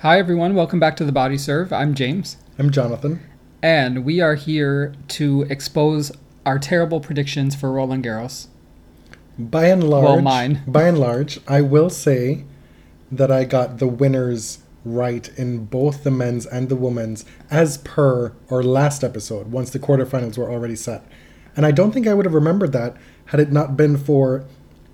Hi everyone, welcome back to The Body Serve. I'm James. I'm Jonathan. And we are here to expose our terrible predictions for Roland Garros. By and large, well, mine. By and large, I will say that I got the winners right in both the men's and the women's as per our last episode, once the quarterfinals were already set. And I don't think I would have remembered that had it not been for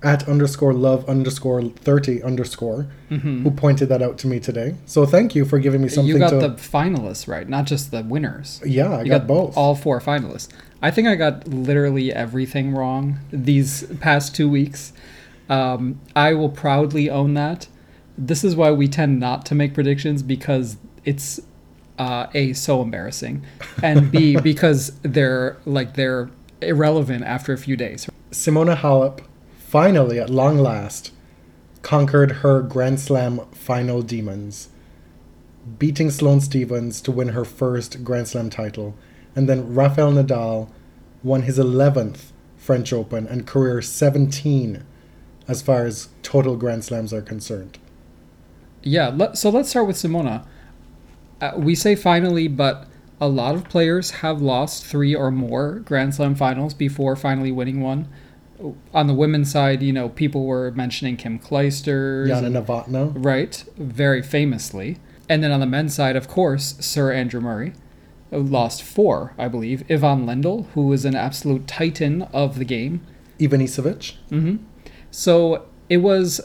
@_love_30_ who pointed that out to me today. So thank you for giving me something. You got the finalists right, not just the winners. Yeah, I got both. All four finalists. I think I got literally everything wrong these past 2 weeks. I will proudly own that. This is why we tend not to make predictions, because it's A, so embarrassing, and B, because they're irrelevant after a few days. Simona Halep finally, at long last, conquered her Grand Slam final demons, beating Sloane Stephens to win her first Grand Slam title. And then Rafael Nadal won his 11th French Open and career 17 as far as total Grand Slams are concerned. Yeah, so let's start with Simona. We say finally, but a lot of players have lost 3 or more Grand Slam finals before finally winning one. On the women's side, people were mentioning Kim Clijsters. Yana Novotna. Right, very famously. And then on the men's side, of course, Sir Andrew Murray lost 4, I believe. Ivan Lendl, who was an absolute titan of the game. Ivanisevic. Mm-hmm. So it was,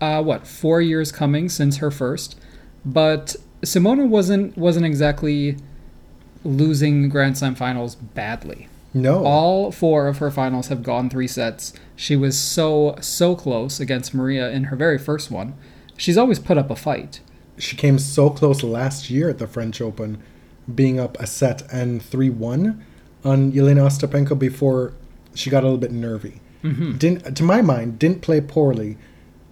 4 years coming since her first. But Simona wasn't exactly losing Grand Slam finals badly. No. All 4 of her finals have gone 3 sets. She was so close against Maria in her very first one. She's always put up a fight. She came so close last year at the French Open, being up a set and 3-1 on Yelena Ostapenko before she got a little bit nervy. Mm-hmm. To my mind, didn't play poorly.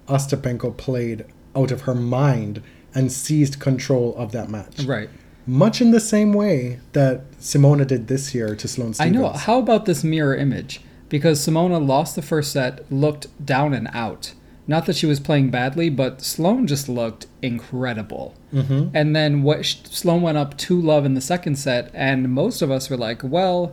Ostapenko played out of her mind and seized control of that match. Right. Much in the same way that Simona did this year to Sloane Stephens. I know. How about this mirror image? Because Simona lost the first set, looked down and out. Not that she was playing badly, but Sloane just looked incredible. Mm-hmm. And then Sloane went up 2-love in the second set, and most of us were like, well,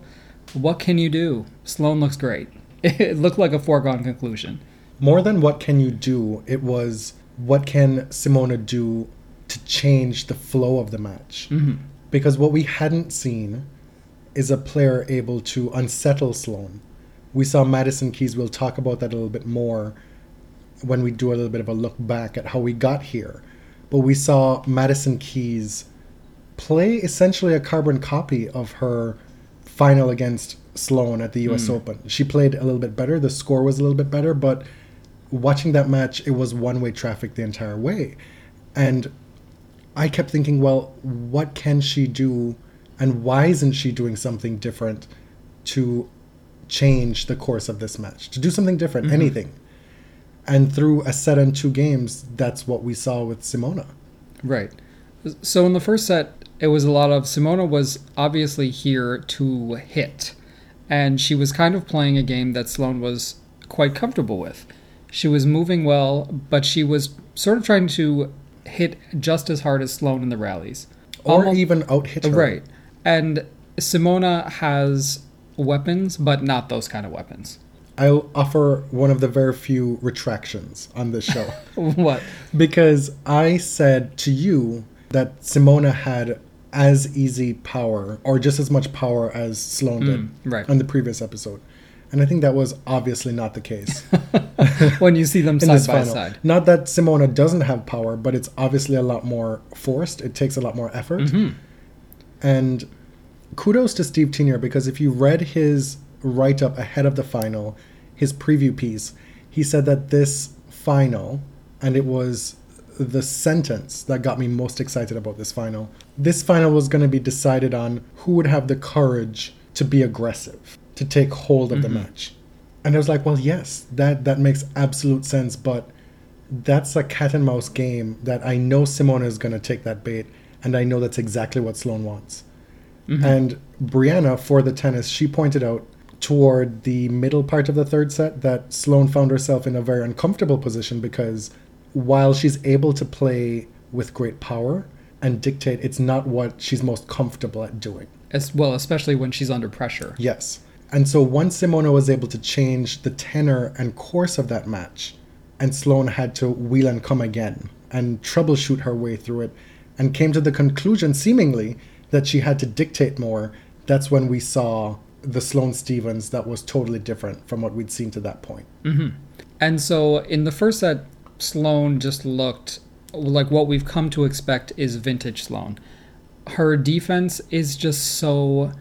what can you do? Sloane looks great. It looked like a foregone conclusion. More than what can you do, it was what can Simona do to change the flow of the match. Mm-hmm. Because what we hadn't seen is a player able to unsettle Sloane. We saw Madison Keys. We'll talk about that a little bit more when we do a little bit of a look back at how we got here. But we saw Madison Keys play essentially a carbon copy of her final against Sloane at the US Open. She played a little bit better. The score was a little bit better. But watching that match, it was one-way traffic the entire way. And I kept thinking, well, what can she do and why isn't she doing something different to change the course of this match? To do something different, anything. And through a set and 2 games, that's what we saw with Simona. Right. So in the first set, it was a lot of Simona was obviously here to hit. And she was kind of playing a game that Sloane was quite comfortable with. She was moving well, but she was sort of trying to hit just as hard as Sloane in the rallies. Or even out-hit her. Right. And Simona has weapons, but not those kind of weapons. I'll offer one of the very few retractions on this show. What? Because I said to you that Simona had as easy power, or just as much power as Sloane did on the previous episode. And I think that was obviously not the case. When you see them side by side. Not that Simona doesn't have power, but it's obviously a lot more forced. It takes a lot more effort. Mm-hmm. And kudos to Steve Tienier, because if you read his write-up ahead of the final, his preview piece, he said that this final, and it was the sentence that got me most excited about this final. This final was going to be decided on who would have the courage to be aggressive, to take hold of the match. And I was like, well, yes, that makes absolute sense, but that's a cat and mouse game that I know Simona is going to take that bait, and I know that's exactly what Sloane wants. Mm-hmm. And Brianna, for the tennis, she pointed out toward the middle part of the third set that Sloane found herself in a very uncomfortable position because while she's able to play with great power and dictate, it's not what she's most comfortable at doing. As well, especially when she's under pressure. Yes. And so once Simona was able to change the tenor and course of that match, and Sloane had to wheel and come again and troubleshoot her way through it, and came to the conclusion, seemingly, that she had to dictate more, that's when we saw the Sloane Stephens that was totally different from what we'd seen to that point. Mm-hmm. And so in the first set, Sloane just looked like what we've come to expect is vintage Sloane. Her defense is just so...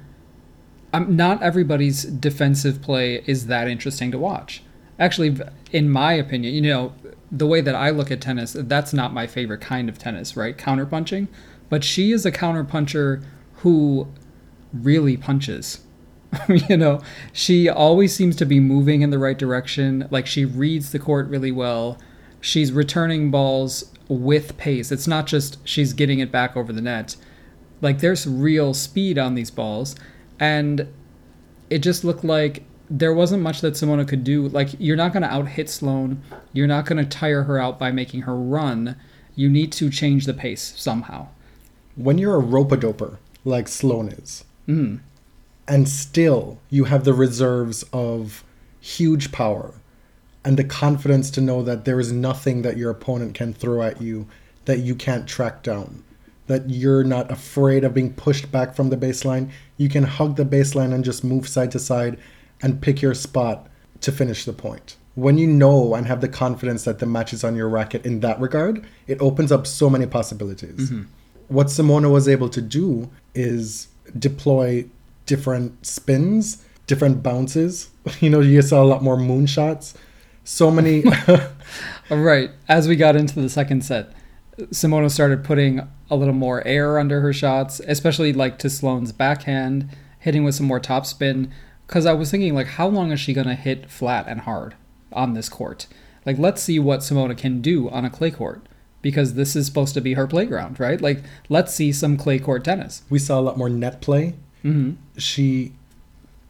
not everybody's defensive play is that interesting to watch. Actually, in my opinion, the way that I look at tennis, that's not my favorite kind of tennis, right? Counterpunching. But she is a counterpuncher who really punches. She always seems to be moving in the right direction. Like, she reads the court really well. She's returning balls with pace. It's not just she's getting it back over the net. Like, there's real speed on these balls. And it just looked like there wasn't much that Simona could do. Like, you're not going to out-hit Sloane. You're not going to tire her out by making her run. You need to change the pace somehow. When you're a rope-a-doper, like Sloane is, and still you have the reserves of huge power and the confidence to know that there is nothing that your opponent can throw at you that you can't track down, that you're not afraid of being pushed back from the baseline, you can hug the baseline and just move side to side and pick your spot to finish the point. When you know and have the confidence that the match is on your racket in that regard, it opens up so many possibilities. Mm-hmm. What Simona was able to do is deploy different spins, different bounces. You saw a lot more moonshots. So many. All right. As we got into the second set, Simona started putting a little more air under her shots, especially like to Sloane's backhand, hitting with some more topspin. Because I was thinking, like, how long is she going to hit flat and hard on this court? Like, let's see what Simona can do on a clay court, because this is supposed to be her playground, right? Like, let's see some clay court tennis. We saw a lot more net play. Mm-hmm. She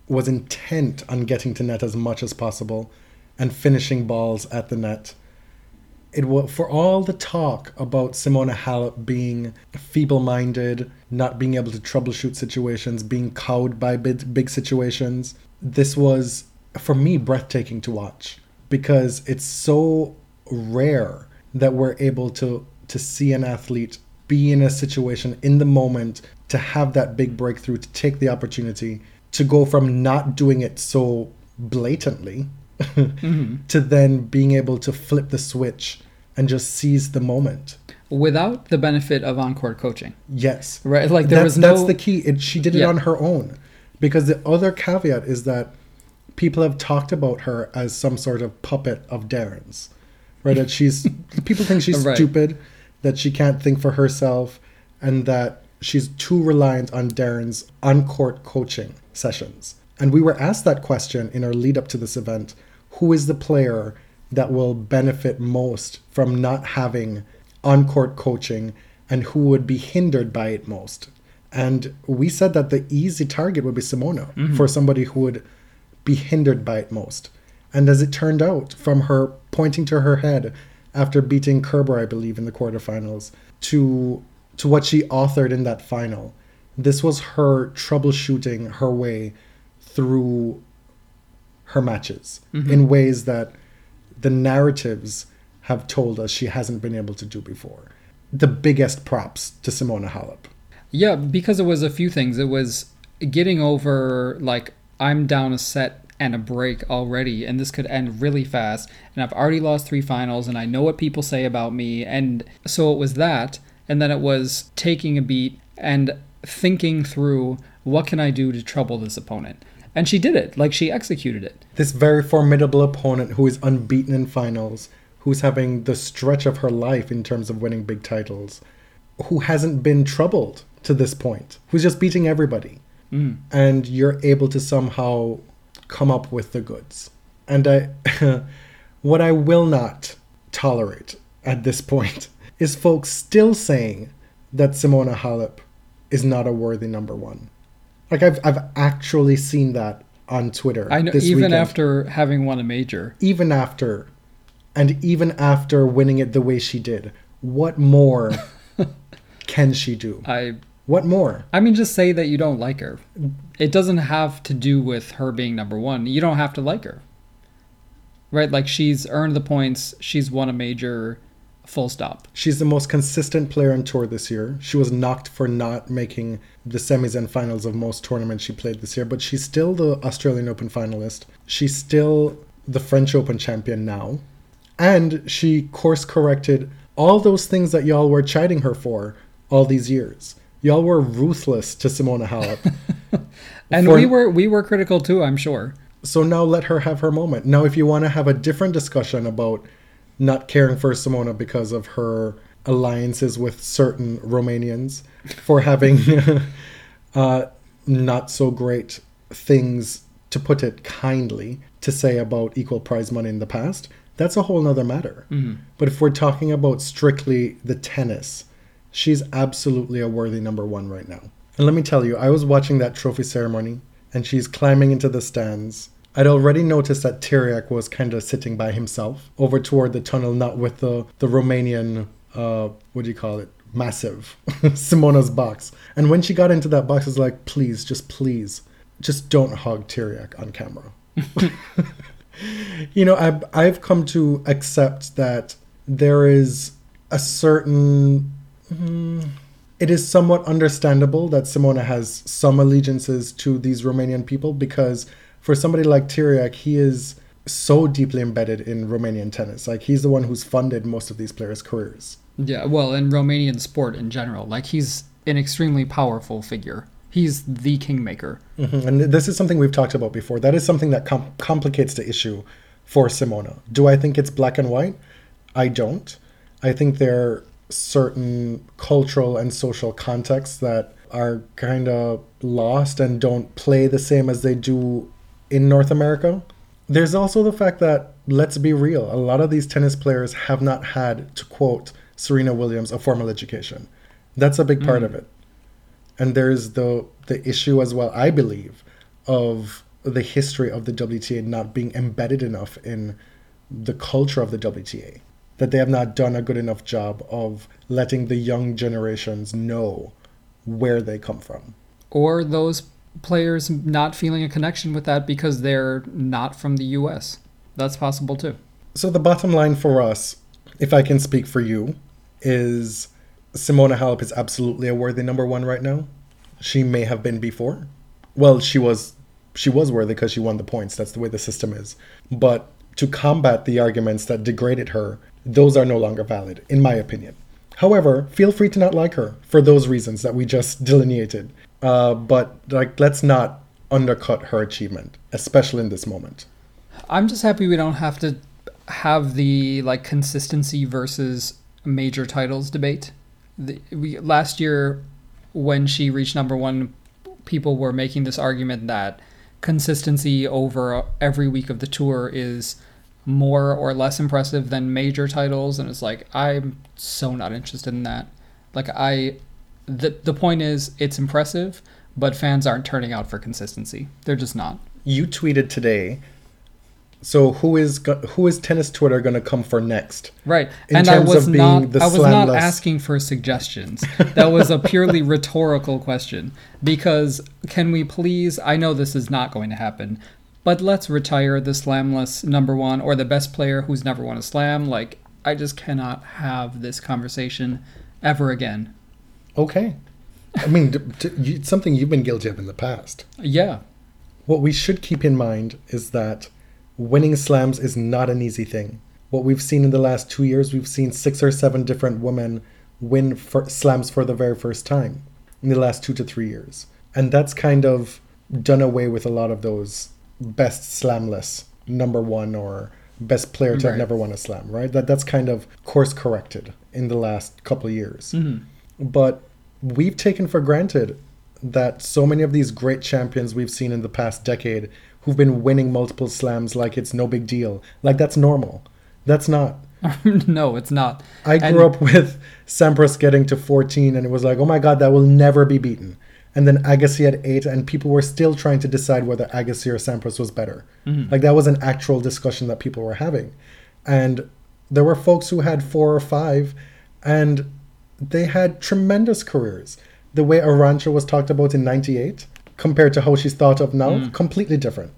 was intent on getting to net as much as possible and finishing balls at the net. It was, for all the talk about Simona Halep being feeble-minded, not being able to troubleshoot situations, being cowed by big situations, this was, for me, breathtaking to watch because it's so rare that we're able to see an athlete be in a situation in the moment to have that big breakthrough, to take the opportunity, to go from not doing it so blatantly mm-hmm. to then being able to flip the switch and just seize the moment. Without the benefit of on-court coaching. Yes. Right? Like that's the key. She did it on her own. Because the other caveat is that people have talked about her as some sort of puppet of Darren's. Right, that people think she's stupid, that she can't think for herself, and that she's too reliant on Darren's on-court coaching sessions. And we were asked that question in our lead up to this event, who is the player that will benefit most from not having on-court coaching and who would be hindered by it most? And we said that the easy target would be Simona for somebody who would be hindered by it most. And as it turned out, from her pointing to her head after beating Kerber, I believe, in the quarterfinals, to what she authored in that final, this was her troubleshooting her way through her matches in ways that the narratives have told us she hasn't been able to do before. The biggest props to Simona Halep. Yeah, because it was a few things. It was getting over, like, I'm down a set and a break already, and this could end really fast, and I've already lost 3 finals, and I know what people say about me, and so it was that, and then it was taking a beat and thinking through, what can I do to trouble this opponent? And she did it. Like, she executed it. This very formidable opponent who is unbeaten in finals, who's having the stretch of her life in terms of winning big titles, who hasn't been troubled to this point, who's just beating everybody. Mm. And you're able to somehow come up with the goods. And I, what I will not tolerate at this point is folks still saying that Simona Halep is not a worthy number one. Like, I've actually seen that on Twitter. I know, this even weekend. After having won a major. Even after winning it the way she did. What more can she do? What more? I mean, just say that you don't like her. It doesn't have to do with her being number one. You don't have to like her. Right? Like, she's earned the points. She's won a major. Full stop. She's the most consistent player on tour this year. She was knocked for not making the semis and finals of most tournaments she played this year, but she's still the Australian Open finalist. She's still the French Open champion now. And she course corrected all those things that y'all were chiding her for all these years. Y'all were ruthless to Simona Halep. And we were critical too, I'm sure. So now let her have her moment. Now, if you want to have a different discussion about not caring for Simona because of her alliances with certain Romanians, for having not so great things, to put it kindly, to say about equal prize money in the past, that's a whole nother matter. Mm-hmm. But if we're talking about strictly the tennis, she's absolutely a worthy number one right now. And let me tell you, I was watching that trophy ceremony and she's climbing into the stands. I'd already noticed that Tiriac was kind of sitting by himself over toward the tunnel, not with the Romanian, massive Simona's box. And when she got into that box, I was like, please, just don't hug Tiriac on camera. You know, I've come to accept that there is a certain... It is somewhat understandable that Simona has some allegiances to these Romanian people, because... for somebody like Tiriac, he is so deeply embedded in Romanian tennis. Like, he's the one who's funded most of these players' careers. Yeah, well, in Romanian sport in general. Like, he's an extremely powerful figure. He's the kingmaker. Mm-hmm. And this is something we've talked about before. That is something that complicates the issue for Simona. Do I think it's black and white? I don't. I think there are certain cultural and social contexts that are kind of lost and don't play the same as they do in North America. There's also the fact that, let's be real, a lot of these tennis players have not had, to quote Serena Williams, a formal education. That's a big part of it. And there's the issue as well, I believe, of the history of the WTA not being embedded enough in the culture of the WTA, that they have not done a good enough job of letting the young generations know where they come from. Or those players not feeling a connection with that because they're not from the US. That's possible too. So the bottom line for us, if I can speak for you, is Simona Halep is absolutely a worthy number one right now. She may have been before. Well, she was worthy because she won the points. That's the way the system is. But to combat the arguments that degraded her, those are no longer valid, in my opinion. However, feel free to not like her for those reasons that we just delineated. But like, let's not undercut her achievement, especially in this moment. I'm just happy we don't have to have the like consistency versus major titles debate. Last year, when she reached number one, people were making this argument that consistency over every week of the tour is more or less impressive than major titles, and it's like, I'm so not interested in that. Like, The point is, it's impressive, but fans aren't turning out for consistency. They're just not. You tweeted today, so who is tennis Twitter going to come for next? Right. I was not asking for suggestions. That was a purely rhetorical question. Because can we please, I know this is not going to happen, but let's retire the slamless number one or the best player who's never won a slam. Like, I just cannot have this conversation ever again. Okay. I mean, something you've been guilty of in the past. Yeah. What we should keep in mind is that winning slams is not an easy thing. What we've seen in the last 2 years, we've seen 6 or 7 different women win slams for the very first time in the last 2 to 3 years. And that's kind of done away with a lot of those best slamless number one or best player to have never won a slam, right? That's kind of course corrected in the last couple of years. Mm-hmm. But we've taken for granted that so many of these great champions we've seen in the past decade who've been winning multiple slams like it's no big deal. Like, that's normal. That's not. No, it's not. I grew up with Sampras getting to 14 and it was like, oh my God, that will never be beaten. And then Agassi at 8 and people were still trying to decide whether Agassi or Sampras was better. Mm-hmm. Like, that was an actual discussion that people were having. And there were folks who had 4 or 5 and they had tremendous careers. The way Arancha was talked about in 98 compared to how she's thought of now, completely different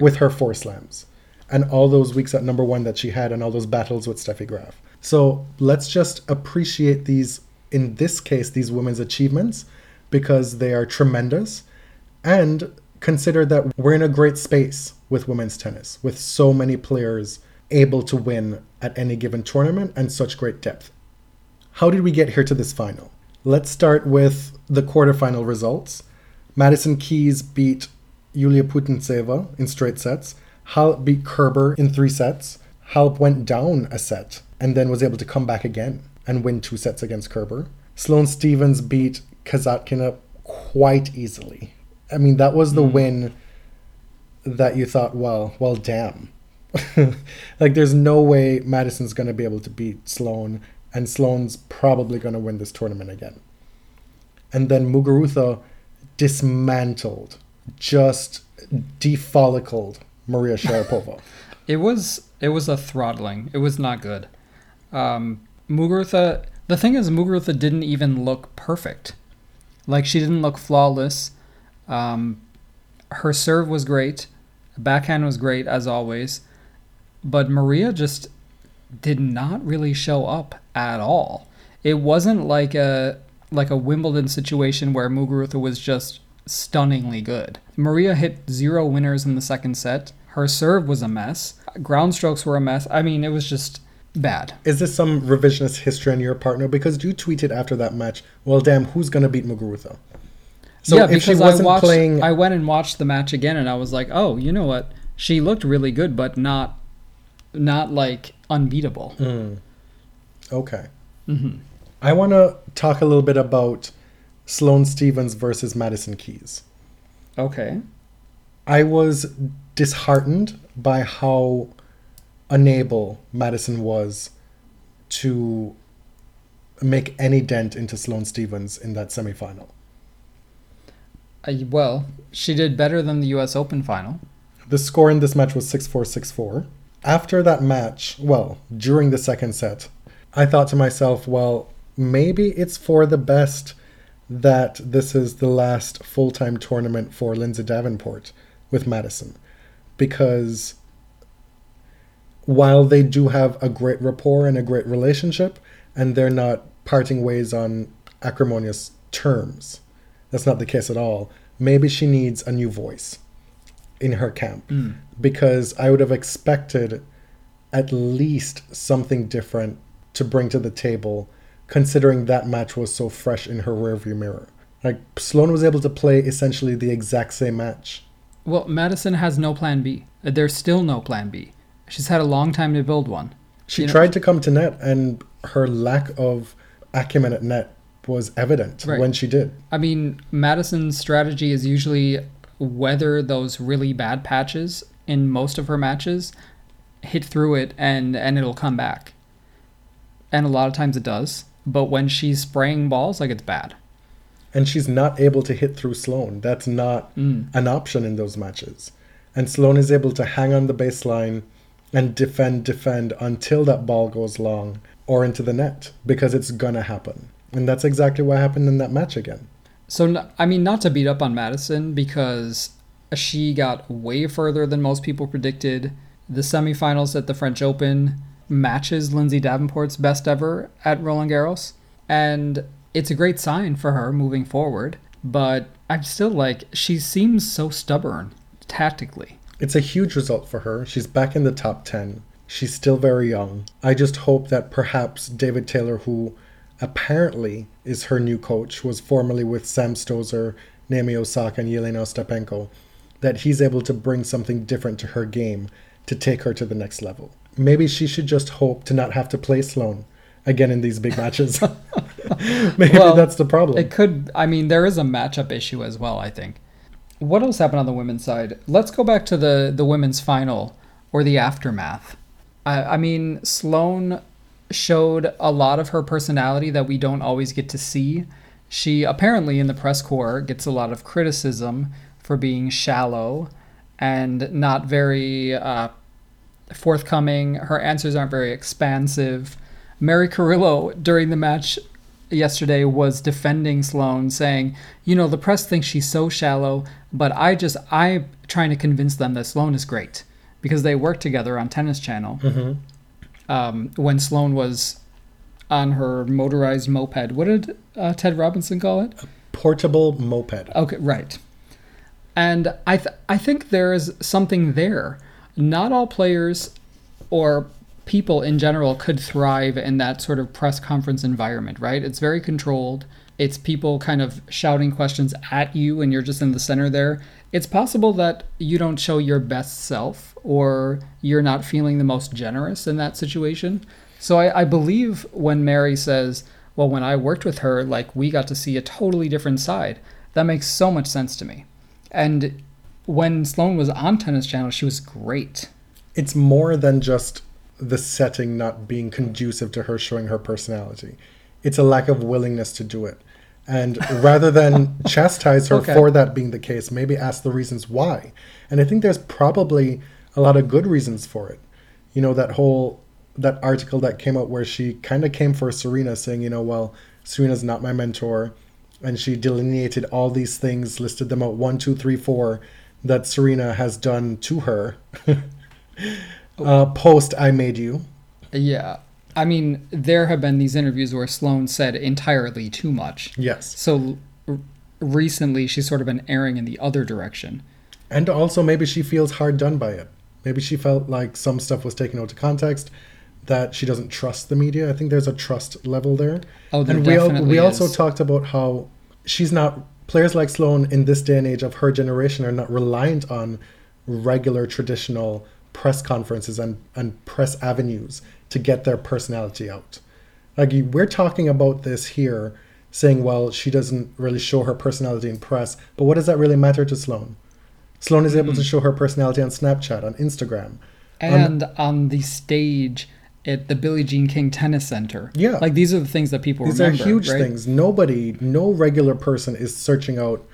with her 4 slams. And all those weeks at #1 that she had and all those battles with Steffi Graf. So let's just appreciate these, in this case, these women's achievements because they are tremendous. And consider that we're in a great space with women's tennis, with so many players able to win at any given tournament and such great depth. How did we get here to this final? Let's start with the quarterfinal results. Madison Keys beat Yulia Putintseva in straight sets. Halep beat Kerber in 3 sets. Halep went down a set and then was able to come back again and win 2 sets against Kerber. Sloane Stephens beat Kazatkina quite easily. I mean, that was the win that you thought, well, damn. Like, there's no way Madison's going to be able to beat Sloane, and Sloane's probably going to win this tournament again. And then Muguruza dismantled, just defollicled Maria Sharapova. It was a throttling. It was not good. Muguruza, the thing is, Muguruza didn't even look perfect. Like, she didn't look flawless. Her serve was great. Backhand was great, as always. But Maria just did not really show up at all. It wasn't like a Wimbledon situation where Muguruza was just stunningly good. Maria hit 0 winners in the 2nd set. Her serve was a mess. Ground strokes were a mess. I mean, it was just bad. Is this some revisionist history on your partner? Because you tweeted after that match, well, damn, who's going to beat Muguruza? So yeah, if she wasn't playing... I went and watched the match again, and I was like, oh, you know what? She looked really good, but not like unbeatable. Okay. Mm-hmm. I want to talk a little bit about Sloane Stephens versus Madison Keys. Okay. I was disheartened by how unable Madison was to make any dent into Sloane Stephens in that semifinal. Well, she did better than the US Open final. The score in this match was 6-4, 6-4. After that match, during the 2nd set, I thought to myself, well, maybe it's for the best that this is the last full-time tournament for Lindsay Davenport with Madison. Because while they do have a great rapport and a great relationship, and they're not parting ways on acrimonious terms, that's not the case at all, maybe she needs a new voice in her camp. Because I would have expected at least something different to bring to the table, considering that match was so fresh in her rearview mirror. Like, Sloane was able to play essentially the exact same match. Well, Madison has no plan B. There's still no plan B. She's had a long time to build one. She tried to come to net, and her lack of acumen at net was evident when she did. I mean, Madison's strategy is usually weather those really bad patches in most of her matches, hit through it, and it'll come back. And a lot of times it does. But when she's spraying balls, like, it's bad. And she's not able to hit through Sloane. That's not an option in those matches. And Sloane is able to hang on the baseline and defend until that ball goes long or into the net, because it's going to happen. And that's exactly what happened in that match again. So, I mean, not to beat up on Madison, because she got way further than most people predicted. The semifinals at the French Open matches Lindsay Davenport's best ever at Roland Garros, and it's a great sign for her moving forward, but I'm still like, she seems so stubborn tactically. It's a huge result for her. She's back in the top 10. She's still very young. I just hope that perhaps David Taylor, who apparently is her new coach, was formerly with Sam Stosur, Naomi Osaka, and Yelena Ostapenko, that he's able to bring something different to her game to take her to the next level. Maybe she should just hope to not have to play Sloane again in these big matches. Maybe that's the problem. It could. I mean, there is a matchup issue as well, I think. What else happened on the women's side? Let's go back to the women's final or the aftermath. I mean, Sloane showed a lot of her personality that we don't always get to see. She apparently in the press corps gets a lot of criticism for being shallow and not very forthcoming. Her answers aren't very expansive. Mary Carrillo during the match yesterday was defending Sloane, saying, you know, the press thinks she's so shallow, but I'm trying to convince them that Sloane is great because they work together on Tennis Channel. Mm-hmm. When Sloane was on her motorized moped. What did Ted Robinson call it? A portable moped. Okay, right. And I think there is something there. Not all players or people in general could thrive in that sort of press conference environment, right? It's very controlled. It's people kind of shouting questions at you and you're just in the center there. It's possible that you don't show your best self or you're not feeling the most generous in that situation. So I believe when Mary says, well, when I worked with her, like we got to see a totally different side. That makes so much sense to me. And when Sloane was on Tennis Channel, she was great. It's more than just the setting not being conducive to her showing her personality. It's a lack of willingness to do it. And rather than chastise her for that being the case, maybe ask the reasons why. And I think there's probably a lot of good reasons for it. You know, that article that came out where she kind of came for Serena saying, you know, well, Serena's not my mentor. And she delineated all these things, listed them out 1, 2, 3, 4 that Serena has done to her. Post I Made You. Yeah. I mean, there have been these interviews where Sloane said entirely too much. Yes. So recently she's sort of been erring in the other direction. And also maybe she feels hard done by it. Maybe she felt like some stuff was taken out of context, that she doesn't trust the media. I think there's a trust level there. Oh, there definitely is. And we also talked about how she's not... Players like Sloane in this day and age of her generation are not reliant on regular traditional press conferences and press avenues to get their personality out. Like, we're talking about this here, saying, well, she doesn't really show her personality in press, but what does that really matter to Sloane? Sloane is able to show her personality on Snapchat, on Instagram. And on the stage at the Billie Jean King Tennis Center. Yeah. Like, these are the things that people remember. These are huge things. Nobody, no regular person is searching out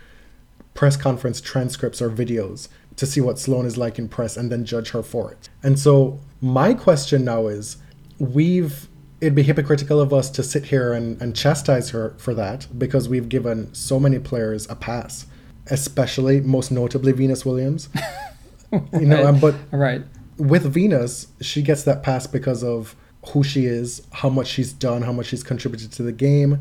press conference transcripts or videos to see what Sloane is like in press and then judge her for it. And so my question now is, it'd be hypocritical of us to sit here and chastise her for that because we've given so many players a pass, especially, most notably, Venus Williams. You know, but right. With Venus, she gets that pass because of who she is, how much she's done, how much she's contributed to the game,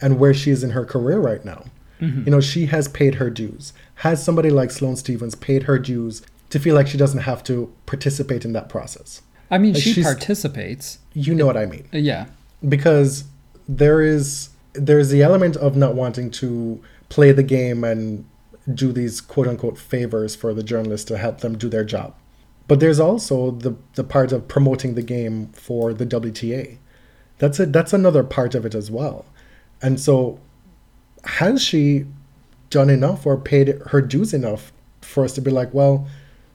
and where she is in her career right now. Mm-hmm. You know, she has paid her dues. Has somebody like Sloane Stephens paid her dues to feel like she doesn't have to participate in that process? I mean, like she participates. You know what I mean. Yeah. Because there's the element of not wanting to play the game and do these quote-unquote favors for the journalists to help them do their job. But there's also the part of promoting the game for the WTA. That's another part of it as well. And so has she done enough or paid her dues enough for us to be like, well,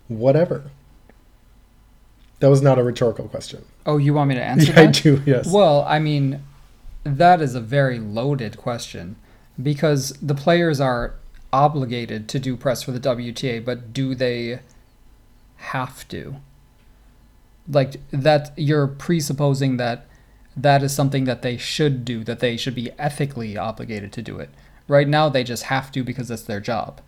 whatever? That was not a rhetorical question. Oh, you want me to answer that? I do, yes. Well, I mean, that is a very loaded question because the players are obligated to do press for the WTA, but do they have to? Like, that you're presupposing that is something that they should do, that they should be ethically obligated to do it. Right now they just have to because that's their job.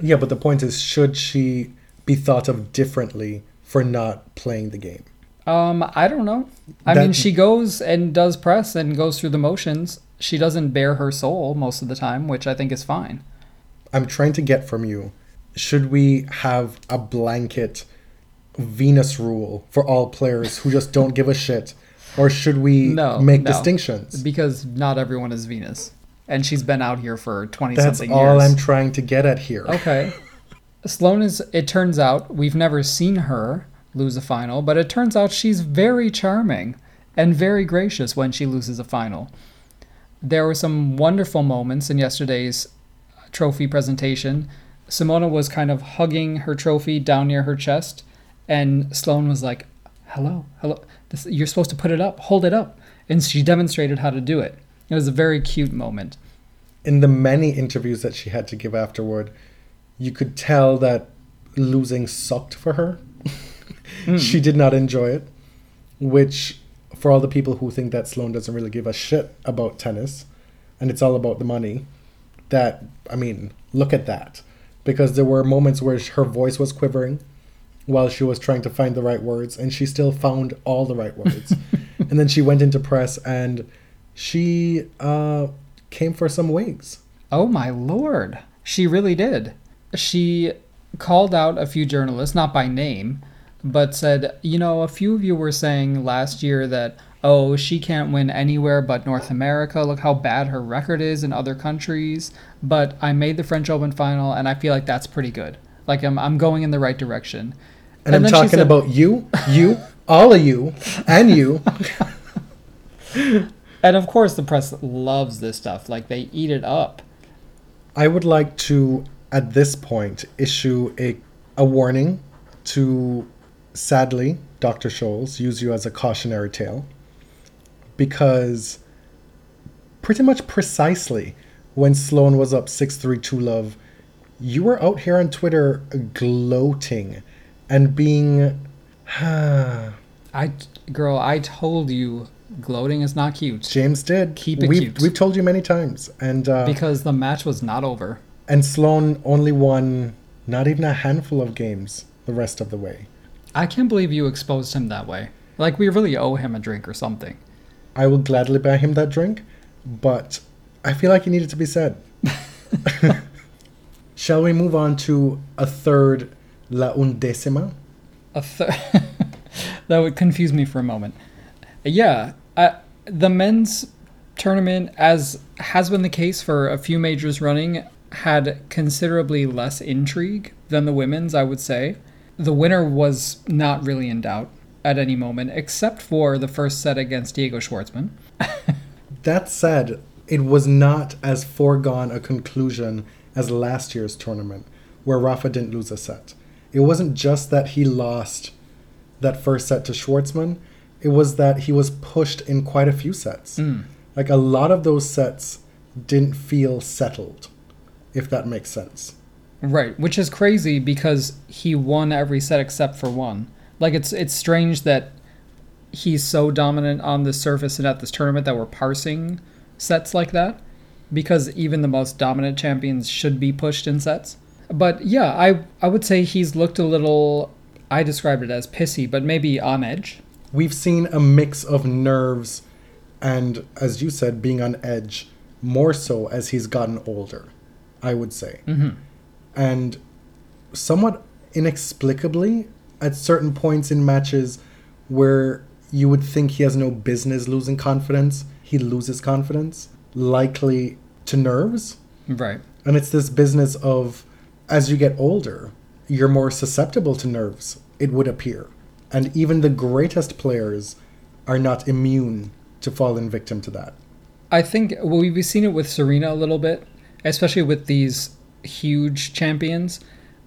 Yeah, but the point is, should she be thought of differently for not playing the game? I don't know. I mean, she goes and does press and goes through the motions. She doesn't bare her soul most of the time, which I think is fine. I'm trying to get from you, should we have a blanket Venus rule for all players who just don't give a shit, or should we make distinctions? Because not everyone is Venus, and she's been out here for 20-something years. That's all I'm trying to get at here. Okay. Sloane is, it turns out, we've never seen her lose a final, but it turns out she's very charming and very gracious when she loses a final. There were some wonderful moments in yesterday's trophy presentation. Simona was kind of hugging her trophy down near her chest, and Sloane was like, hello, this, you're supposed to put it up, hold it up. And she demonstrated how to do it. It was a very cute moment. In the many interviews that she had to give afterward, you could tell that losing sucked for her. She did not enjoy it, which, for all the people who think that Sloane doesn't really give a shit about tennis and it's all about the money, that, I mean, look at that. Because there were moments where her voice was quivering while she was trying to find the right words, and she still found all the right words. And then she went into press and she came for some wigs. Oh, my Lord. She really did. She called out a few journalists, not by name, but said, you know, a few of you were saying last year that, oh, she can't win anywhere but North America. Look how bad her record is in other countries. But I made the French Open final, and I feel like that's pretty good. Like, I'm going in the right direction. And I'm talking about you, all of you, and you. And, of course, the press loves this stuff. Like, they eat it up. I would like to, at this point, issue a warning to, sadly, Dr. Scholes, use you as a cautionary tale, because pretty much precisely when Sloane was up 6-3 2-love, you were out here on Twitter gloating and being... Girl, I told you gloating is not cute. James did. Keep it cute. We've told you many times. And because the match was not over. And Sloane only won not even a handful of games the rest of the way. I can't believe you exposed him that way. Like, we really owe him a drink or something. I will gladly buy him that drink, but I feel like it needed to be said. Shall we move on to a third La Undécima? A third? That would confuse me for a moment. Yeah, the men's tournament, as has been the case for a few majors running, had considerably less intrigue than the women's, I would say. The winner was not really in doubt at any moment, except for the first set against Diego Schwartzman. That said, it was not as foregone a conclusion as last year's tournament, where Rafa didn't lose a set. It wasn't just that he lost that first set to Schwartzman, it was that he was pushed in quite a few sets. Like, a lot of those sets didn't feel settled, if that makes sense. Right, which is crazy because he won every set except for one. Like, it's strange that he's so dominant on the surface and at this tournament that we're parsing sets like that, because even the most dominant champions should be pushed in sets. But yeah, I would say he's looked a little, I described it as pissy, but maybe on edge. We've seen a mix of nerves and, as you said, being on edge more so as he's gotten older, I would say. Mm-hmm. And somewhat inexplicably, at certain points in matches where you would think he has no business losing confidence, he loses confidence, likely to nerves. Right. And it's this business of, as you get older, you're more susceptible to nerves, it would appear. And even the greatest players are not immune to falling victim to that. I think we've seen it with Serena a little bit, especially with these huge champions,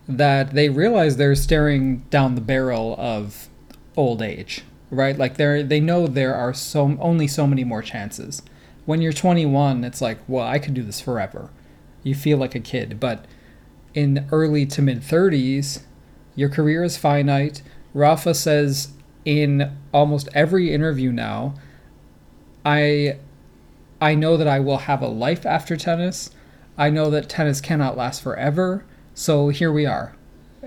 that they realize they're staring down the barrel of old age, right? Like, they know there are only so many more chances. When you're 21, it's like, well, I could do this forever. You feel like a kid. But in early to mid 30s, your career is finite. Rafa says in almost every interview now, I know that I will have a life after tennis. I know that tennis cannot last forever, so here we are.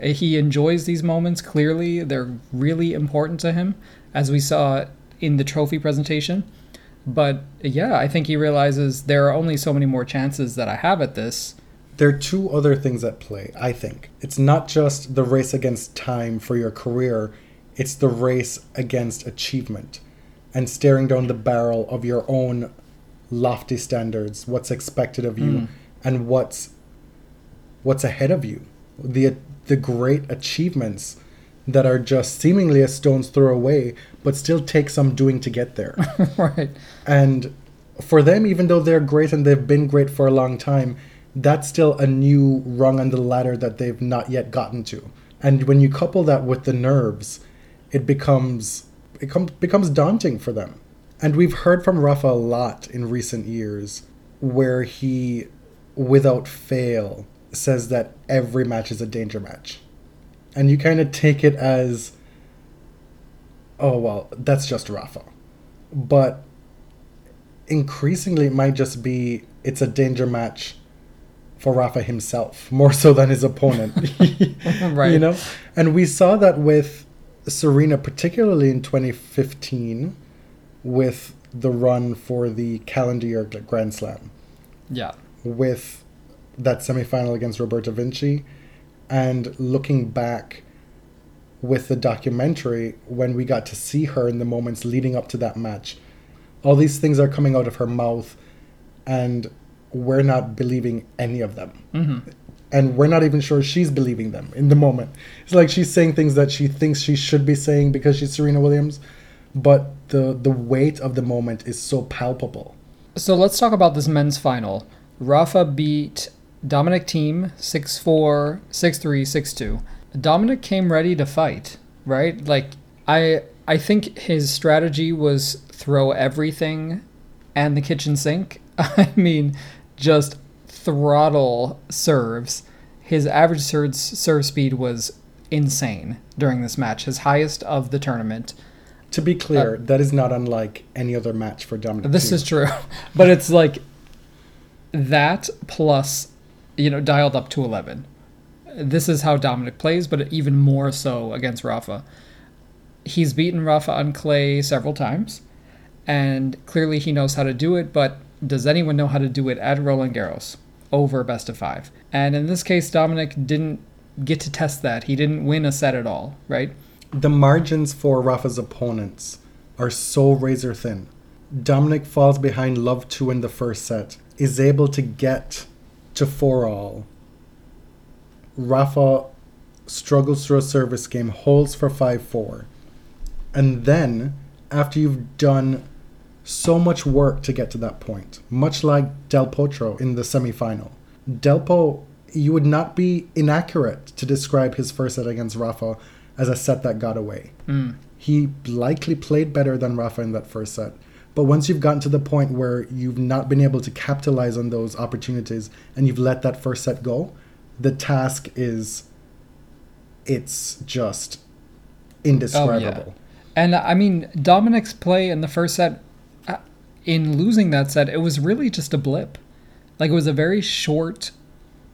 He enjoys these moments, clearly. They're really important to him, as we saw in the trophy presentation. But yeah, I think he realizes there are only so many more chances that I have at this. There are two other things at play, I think. It's not just the race against time for your career, it's the race against achievement and staring down the barrel of your own lofty standards, what's expected of you. And what's ahead of you, the great achievements that are just seemingly a stone's throw away, but still take some doing to get there. Right. And for them, even though they're great and they've been great for a long time, that's still a new rung on the ladder that they've not yet gotten to. And when you couple that with the nerves, it becomes daunting for them. And we've heard from Rafa a lot in recent years where he, without fail, says that every match is a danger match. And you kind of take it as, oh, well, that's just Rafa. But increasingly, it might just be it's a danger match for Rafa himself, more so than his opponent. Right. You know? And we saw that with Serena, particularly in 2015, with the run for the calendar year Grand Slam. Yeah. With that semifinal against Roberta Vinci, and looking back with the documentary when we got to see her in the moments leading up to that match. All these things are coming out of her mouth, and we're not believing any of them. Mm-hmm. And we're not even sure she's believing them in the moment. It's like she's saying things that she thinks she should be saying because she's Serena Williams, but the weight of the moment is so palpable. So let's talk about this men's final. Rafa beat Dominic Thiem 6-4, 6-3, 6-2. Dominic came ready to fight, right? Like, I think his strategy was throw everything and the kitchen sink. I mean, just throttle serves. His average serve speed was insane during this match, his highest of the tournament. To be clear, that is not unlike any other match for Dominic. This is true. But it's like that plus, you know, dialed up to 11. This is how Dominic plays, but even more so against Rafa. He's beaten Rafa on clay several times, and clearly he knows how to do it, but does anyone know how to do it at Roland Garros over best of five? And in this case, Dominic didn't get to test that. He didn't win a set at all, right? The margins for Rafa's opponents are so razor thin. Dominic falls behind love 2 in the first set, is able to get to 4-all. Rafa struggles through a service game, holds for 5-4. And then, after you've done so much work to get to that point, much like Del Potro in the semifinal. Delpo, you would not be inaccurate to describe his first set against Rafa as a set that got away. Mm. He likely played better than Rafa in that first set. But once you've gotten to the point where you've not been able to capitalize on those opportunities and you've let that first set go, the task is, it's just indescribable. Oh, yeah. And I mean, Dominic's play in the first set, in losing that set, it was really just a blip. Like, it was a very short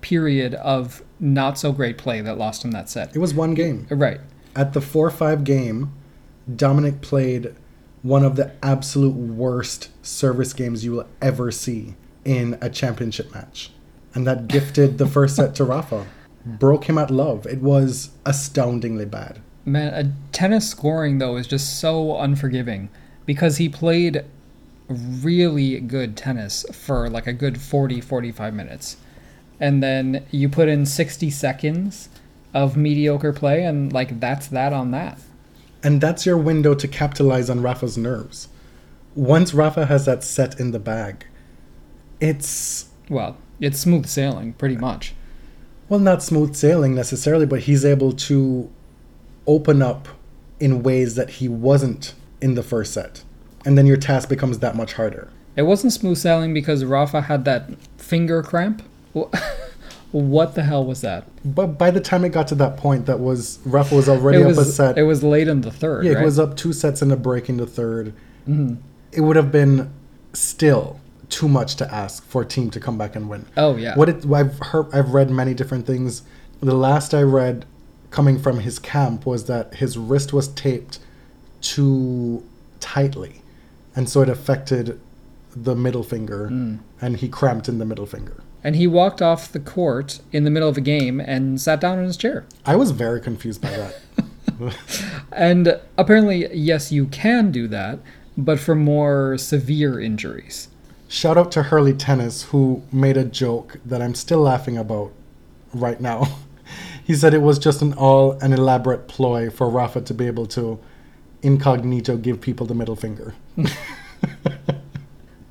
period of not so great play that lost him that set. It was one game. Right. At the 4-5 game, Dominic played one of the absolute worst service games you will ever see in a championship match. And that gifted the first set to Rafa. Broke him at love. It was astoundingly bad. Man, tennis scoring, though, is just so unforgiving because he played really good tennis for like a good 40-45 minutes, and then you put in 60 seconds of mediocre play, and like that's that on that. And that's your window to capitalize on Rafa's nerves. Once Rafa has that set in the bag, it's smooth sailing pretty much. Well, not smooth sailing necessarily, but he's able to open up in ways that he wasn't in the first set. And then your task becomes that much harder. It wasn't smooth sailing because Rafa had that finger cramp. What the hell was that? But by the time it got to that point, Rafa was already up a set. It was late in the third, right? It was up 2 sets and a break in the third. Mm-hmm. It would have been still too much to ask for a team to come back and win. Oh, yeah. I've read many different things. The last I read coming from his camp was that his wrist was taped too tightly. And so it affected the middle finger, and he cramped in the middle finger. And he walked off the court in the middle of a game and sat down in his chair. I was very confused by that. And apparently, yes, you can do that, but for more severe injuries. Shout out to Hurley Tennis, who made a joke that I'm still laughing about right now. He said it was just an elaborate ploy for Rafa to be able to incognito give people the middle finger.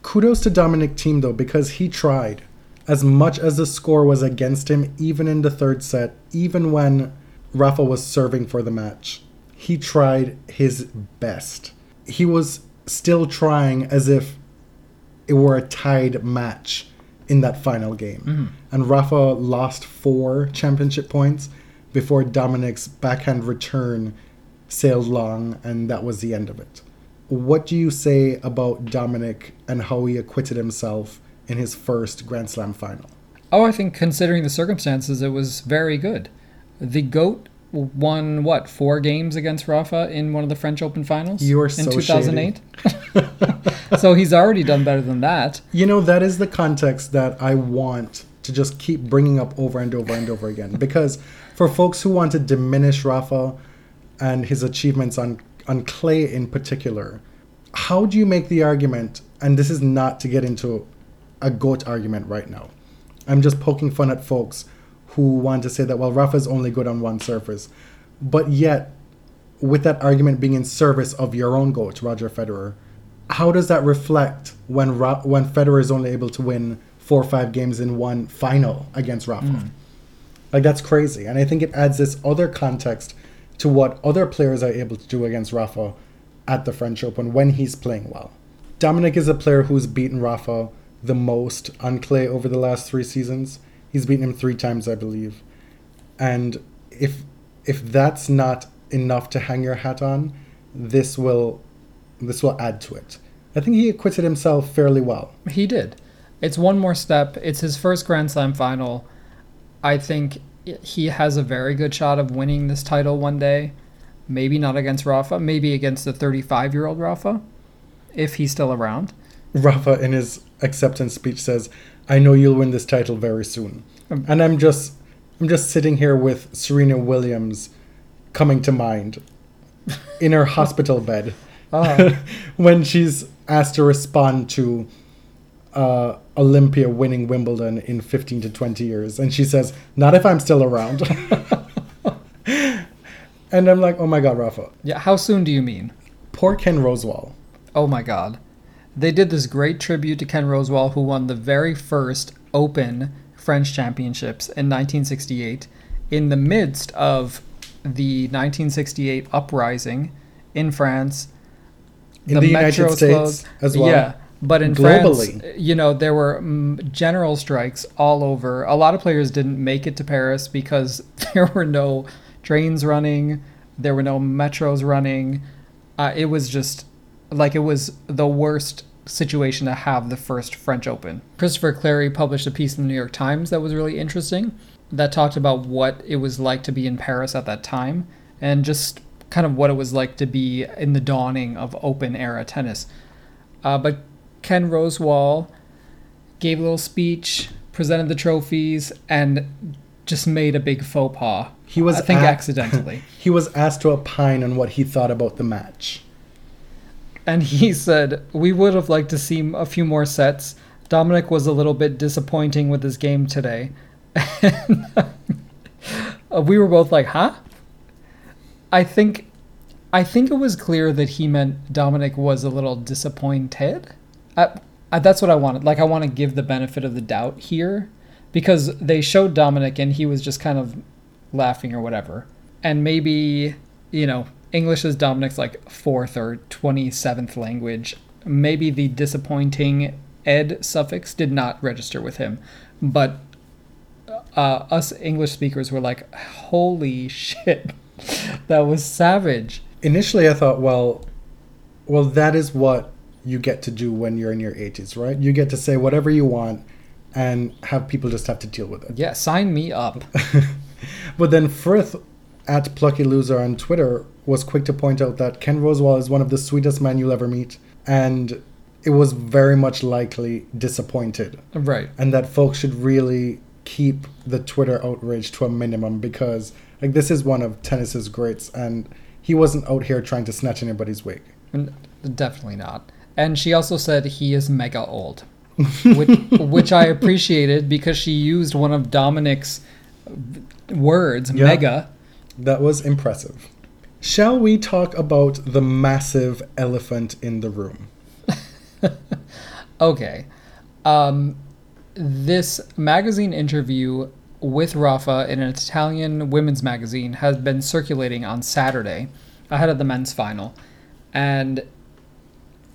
Kudos to Dominic Thiem, though, because he tried. As much as the score was against him, even in the third set, even when Rafa was serving for the match, he tried his best. He was still trying as if it were a tied match in that final game. Mm-hmm. And Rafa lost 4 championship points before Dominic's backhand return sailed long, and that was the end of it. What do you say about Dominic and how he acquitted himself in his first Grand Slam final? Oh, I think considering the circumstances, it was very good. The GOAT won, 4 games against Rafa in one of the French Open finals? You are so in 2008? So he's already done better than that. You know, that is the context that I want to just keep bringing up over and over and over again. Because for folks who want to diminish Rafa and his achievements on clay in particular, how do you make the argument, and this is not to get into a GOAT argument right now. I'm just poking fun at folks who want to say that, well, Rafa's only good on one surface. But yet, with that argument being in service of your own GOAT, Roger Federer, how does that reflect when Federer is only able to win 4 or 5 games in one final against Rafa? Mm. Like, that's crazy. And I think it adds this other context to what other players are able to do against Rafa at the French Open when he's playing well. Dominic is a player who's beaten Rafa the most on clay over the last 3 seasons. He's beaten him 3 times, I believe. And if that's not enough to hang your hat on, this will add to it. I think he acquitted himself fairly well. He did. It's one more step. It's his first Grand Slam final. I think he has a very good shot of winning this title one day. Maybe not against Rafa. Maybe against the 35-year-old Rafa, if he's still around. Rafa, in his acceptance speech, says, "I know you'll win this title very soon." And I'm just sitting here with Serena Williams coming to mind in her hospital bed when she's asked to respond to Olympia winning Wimbledon in 15 to 20 years. And she says, "Not if I'm still around." And I'm like, oh my God, Rafa. Yeah, how soon do you mean? Poor Ken Rosewall. Oh my God. They did this great tribute to Ken Rosewall, who won the very first Open French Championships in 1968 in the midst of the 1968 uprising in France. In the United States closed, as well. Yeah, but in globally. France, you know, there were general strikes all over. A lot of players didn't make it to Paris because there were no trains running. There were no metros running. It was just... Like, it was the worst situation to have the first French Open. Christopher Clary published a piece in the New York Times that was really interesting that talked about what it was like to be in Paris at that time and just kind of what it was like to be in the dawning of Open-era tennis. But Ken Rosewall gave a little speech, presented the trophies, and just made a big faux pas. He was accidentally. He was asked to opine on what he thought about the match. And he said, "We would have liked to see a few more sets. Dominic was a little bit disappointing with his game today." And we were both like, huh? I think it was clear that he meant Dominic was a little disappointed. That's what I wanted. Like, I want to give the benefit of the doubt here, because they showed Dominic and he was just kind of laughing or whatever. And maybe, you know, English is Dominic's, like, 4th or 27th language. Maybe the disappointing ed suffix did not register with him. But us English speakers were like, holy shit, that was savage. Initially, I thought, well, that is what you get to do when you're in your 80s, right? You get to say whatever you want and have people just have to deal with it. Yeah, sign me up. But then Frith at Plucky Loser on Twitter was quick to point out that Ken Rosewall is one of the sweetest men you'll ever meet, and it was very much likely disappointed. Right. And that folks should really keep the Twitter outrage to a minimum, because, like, this is one of tennis's greats, and he wasn't out here trying to snatch anybody's wig. Definitely not. And she also said he is mega old, which I appreciated, because she used one of Dominic's words, yeah, mega. That was impressive. Shall we talk about the massive elephant in the room? Okay. This magazine interview with Rafa in an Italian women's magazine has been circulating on Saturday ahead of the men's final. And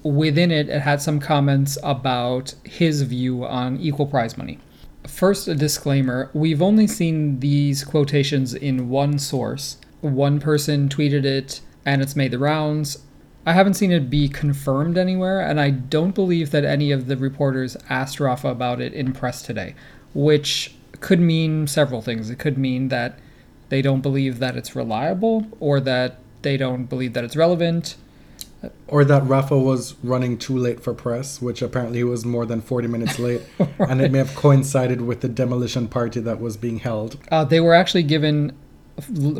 within it, it had some comments about his view on equal prize money. First, a disclaimer. We've only seen these quotations in one source. One person tweeted it, and it's made the rounds. I haven't seen it be confirmed anywhere, and I don't believe that any of the reporters asked Rafa about it in press today, which could mean several things. It could mean that they don't believe that it's reliable, or that they don't believe that it's relevant. Or that Rafa was running too late for press, which apparently he was more than 40 minutes late. Right. And it may have coincided with the demolition party that was being held. They were actually given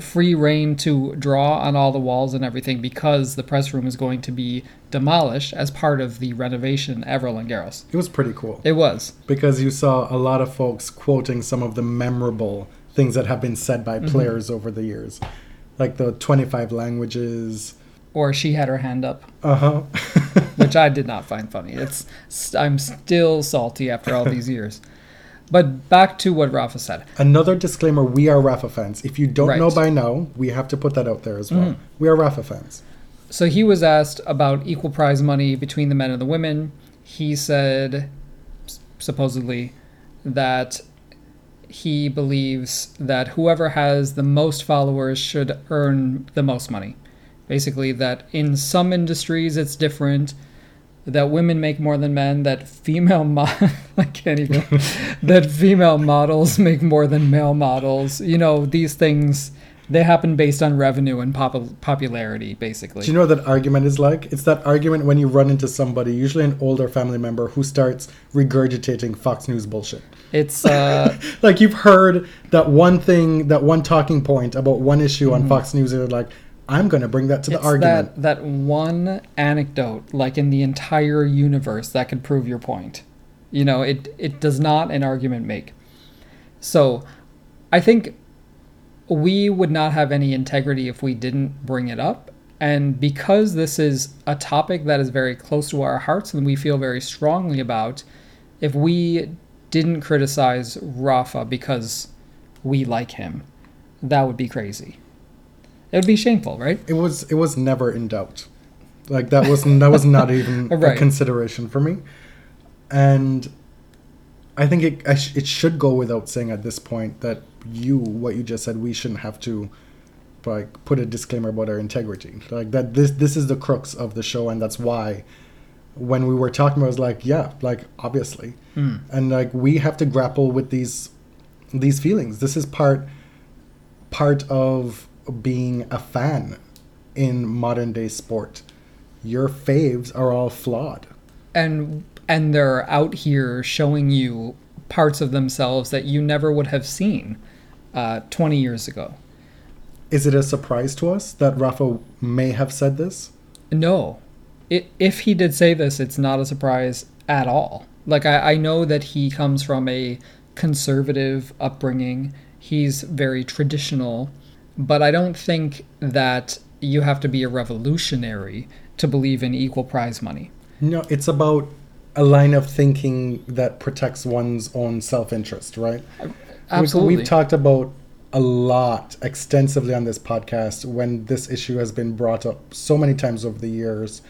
free reign to draw on all the walls and everything because the press room is going to be demolished as part of the renovation at Roland Garros. It was pretty cool. It was. Because you saw a lot of folks quoting some of the memorable things that have been said by players over the years. Like the 25 languages... Or she had her hand up, which I did not find funny. I'm still salty after all these years. But back to what Rafa said. Another disclaimer, we are Rafa fans. If you don't know by now, we have to put that out there as well. We are Rafa fans. So he was asked about equal prize money between the men and the women. He said, supposedly, that he believes that whoever has the most followers should earn the most money. Basically, that in some industries it's different, that women make more than men, that that female models make more than male models. You know, these things, they happen based on revenue and popularity, basically. Do you know what that argument is like? It's that argument when you run into somebody, usually an older family member, who starts regurgitating Fox News bullshit. It's like you've heard that one thing, that one talking point about one issue on Fox News, and you're like, I'm going to bring that to the argument. That one anecdote, like in the entire universe, that could prove your point. You know, it does not an argument make. So I think we would not have any integrity if we didn't bring it up. And because this is a topic that is very close to our hearts and we feel very strongly about, if we didn't criticize Rafa because we like him, that would be crazy. It would be shameful, right? It was never in doubt. Like, that was not even a consideration for me. And I think it should go without saying at this point that what you just said, we shouldn't have to, like, put a disclaimer about our integrity. Like, that this is the crux of the show, and that's why when we were talking, I was like, yeah, like, obviously. And, like, we have to grapple with these feelings. This is part of being a fan in modern day sport. Your faves are all flawed, and they're out here showing you parts of themselves that you never would have seen 20 years ago. Is it a surprise to us that Rafa may have said this? No, if he did say this, it's not a surprise at all. Like, I know that he comes from a conservative upbringing. He's very traditional. But I don't think that you have to be a revolutionary to believe in equal prize money. No, it's about a line of thinking that protects one's own self-interest, right? Absolutely. We've talked about a lot extensively on this podcast when this issue has been brought up so many times over the years,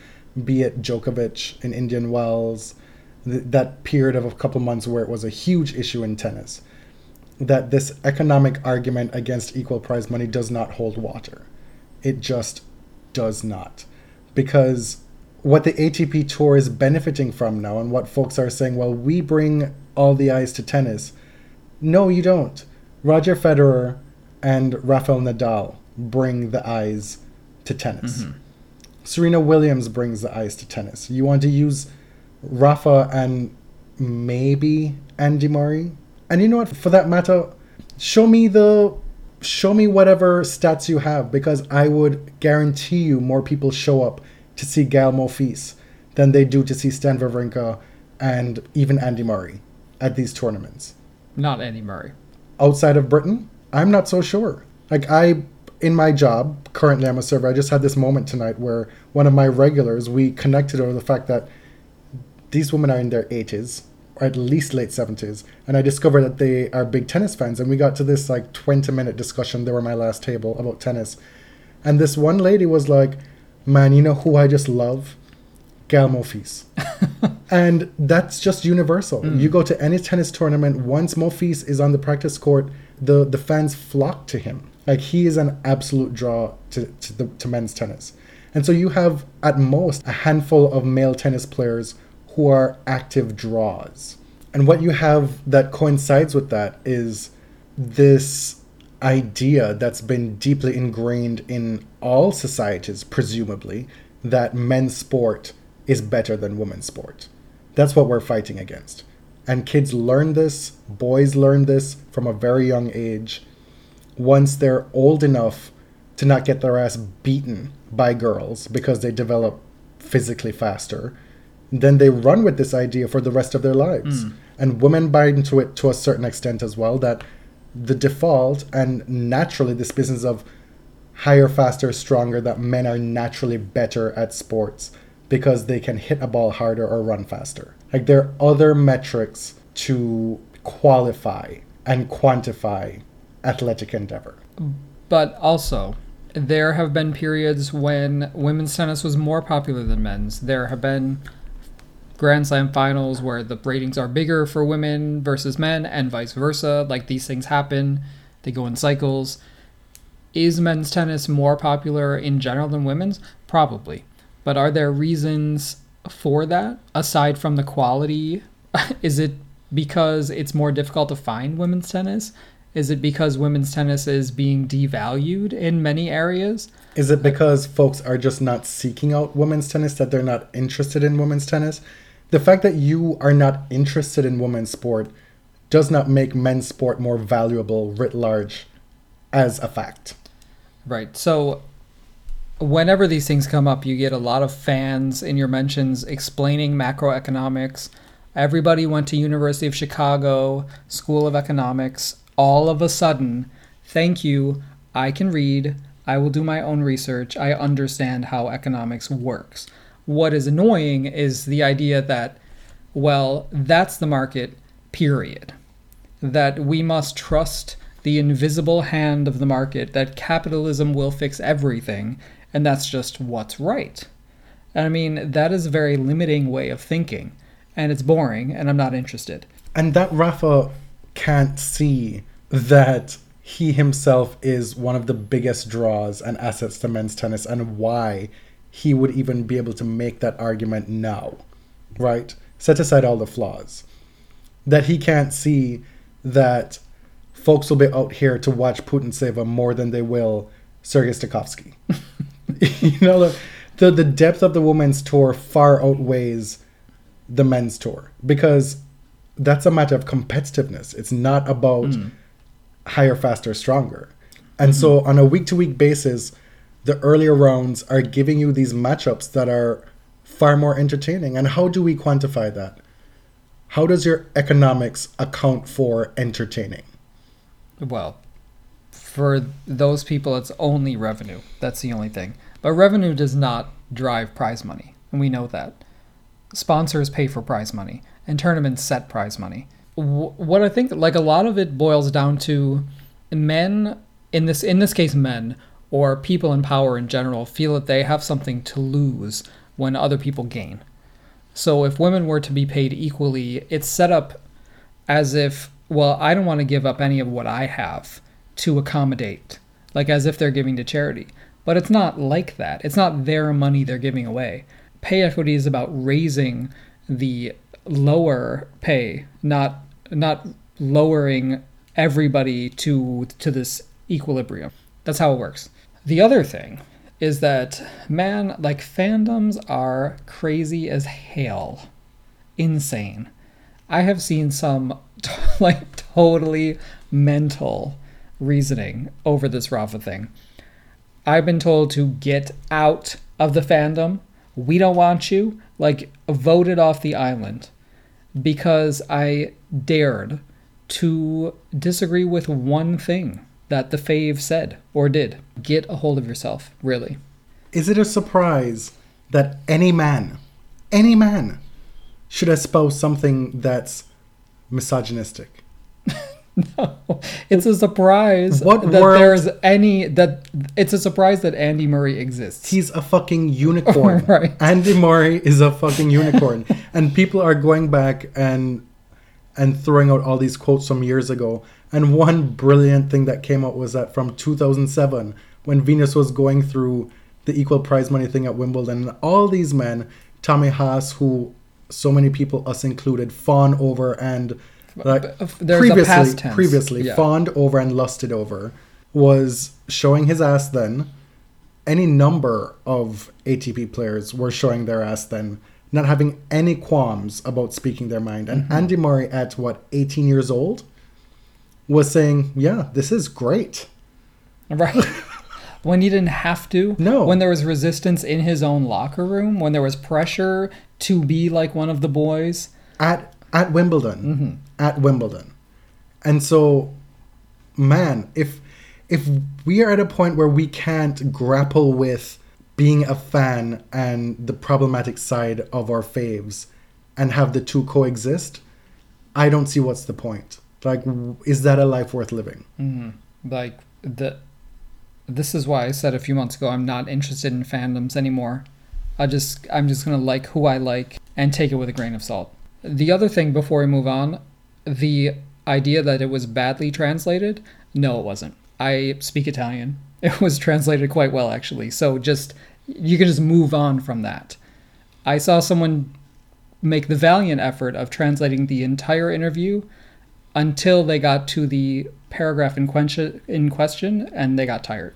be it Djokovic in Indian Wells, that period of a couple months where it was a huge issue in tennis. That this economic argument against equal prize money does not hold water. It just does not. Because what the ATP Tour is benefiting from now, and what folks are saying, well, we bring all the eyes to tennis. No, you don't. Roger Federer and Rafael Nadal bring the eyes to tennis. Serena Williams brings the eyes to tennis. You want to use Rafa and maybe Andy Murray? And you know what, for that matter, show me whatever stats you have, because I would guarantee you more people show up to see Gael Monfils than they do to see Stan Wawrinka and even Andy Murray at these tournaments. Not Andy Murray. outside of Britain, I'm not so sure. Like, in my job, currently I'm a server, I just had this moment tonight where one of my regulars, we connected over the fact that these women are in their 80s, or at least late 70s, and I discovered that they are big tennis fans, and we got to this, like, 20-minute discussion, they were my last table, about tennis. And this one lady was like, man, you know who I just love? Gael Monfils. And that's just universal. Mm. You go to any tennis tournament, once Monfils is on the practice court, the fans flock to him. Like, he is an absolute draw to men's tennis. And so you have, at most, a handful of male tennis players who are active draws. And what you have that coincides with that is this idea that's been deeply ingrained in all societies, presumably, that men's sport is better than women's sport. That's what we're fighting against. And kids learn this, boys learn this from a very young age. Once they're old enough to not get their ass beaten by girls because they develop physically faster, then they run with this idea for the rest of their lives. Mm. And women buy into it to a certain extent as well, that the default and naturally this business of higher, faster, stronger, that men are naturally better at sports because they can hit a ball harder or run faster. Like, there are other metrics to qualify and quantify athletic endeavor. But also, there have been periods when women's tennis was more popular than men's. There have been Grand Slam finals where the ratings are bigger for women versus men and vice versa. Like, these things happen. They go in cycles. Is men's tennis more popular in general than women's? Probably. But are there reasons for that aside from the quality? Is it because it's more difficult to find women's tennis? Is it because women's tennis is being devalued in many areas? Is it because folks are just not seeking out women's tennis, that they're not interested in women's tennis? The fact that you are not interested in women's sport does not make men's sport more valuable writ large as a fact. Right. So whenever these things come up, you get a lot of fans in your mentions explaining macroeconomics. Everybody went to University of Chicago School of Economics. All of a sudden, thank you, I can read, I will do my own research, I understand how economics works. What is annoying is the idea that, well, that's the market, period. That we must trust the invisible hand of the market, that capitalism will fix everything, and that's just what's right. And I mean, that is a very limiting way of thinking, and it's boring, and I'm not interested. And that Rafa can't see that he himself is one of the biggest draws and assets to men's tennis, and why he would even be able to make that argument now, right? Set aside all the flaws. That he can't see that folks will be out here to watch Putintseva more than they will Sergei Stakovsky. You know, the depth of the women's tour far outweighs the men's tour, because that's a matter of competitiveness. It's not about higher, faster, stronger. And so on a week-to-week basis, the earlier rounds are giving you these matchups that are far more entertaining. And how do we quantify that? How does your economics account for entertaining? Well, for those people, it's only revenue. That's the only thing. But revenue does not drive prize money, and we know that. Sponsors pay for prize money, and tournaments set prize money. What I think, like, a lot of it boils down to men, in this case men, or people in power in general, feel that they have something to lose when other people gain. So if women were to be paid equally, it's set up as if, well, I don't want to give up any of what I have to accommodate, like as if they're giving to charity. But it's not like that. It's not their money they're giving away. Pay equity is about raising the lower pay, not lowering everybody to this equilibrium. That's how it works. The other thing is that, man, like, fandoms are crazy as hell. Insane. I have seen some totally mental reasoning over this Rafa thing. I've been told to get out of the fandom. We don't want you. Like, voted off the island because I dared to disagree with one thing that the fave said or did. Get a hold of yourself, really. Is it a surprise that any man should espouse something that's misogynistic? No, it's a surprise it's a surprise that Andy Murray exists. He's a fucking unicorn. Right. Andy Murray is a fucking unicorn. And people are going back and throwing out all these quotes from years ago. And one brilliant thing that came out was that from 2007, when Venus was going through the equal prize money thing at Wimbledon, and all these men, Tommy Haas, who so many people, us included, fawn over and... fawned over and lusted over, was showing his ass then. Any number of ATP players were showing their ass then, not having any qualms about speaking their mind. And Andy Murray at 18 years old was saying, yeah, this is great. Right. When he didn't have to. No. When there was resistance in his own locker room, when there was pressure to be like one of the boys. At Wimbledon. Mm-hmm. At Wimbledon. And so, man, if we are at a point where we can't grapple with being a fan and the problematic side of our faves and have the two coexist, I don't see what's the point. Like, is that a life worth living? Mm-hmm. Like, this is why I said a few months ago, I'm not interested in fandoms anymore. I'm just going to like who I like and take it with a grain of salt. The other thing before we move on, the idea that it was badly translated, no, it wasn't. I speak Italian. It was translated quite well, actually. So you can just move on from that. I saw someone make the valiant effort of translating the entire interview until they got to the paragraph in question and they got tired.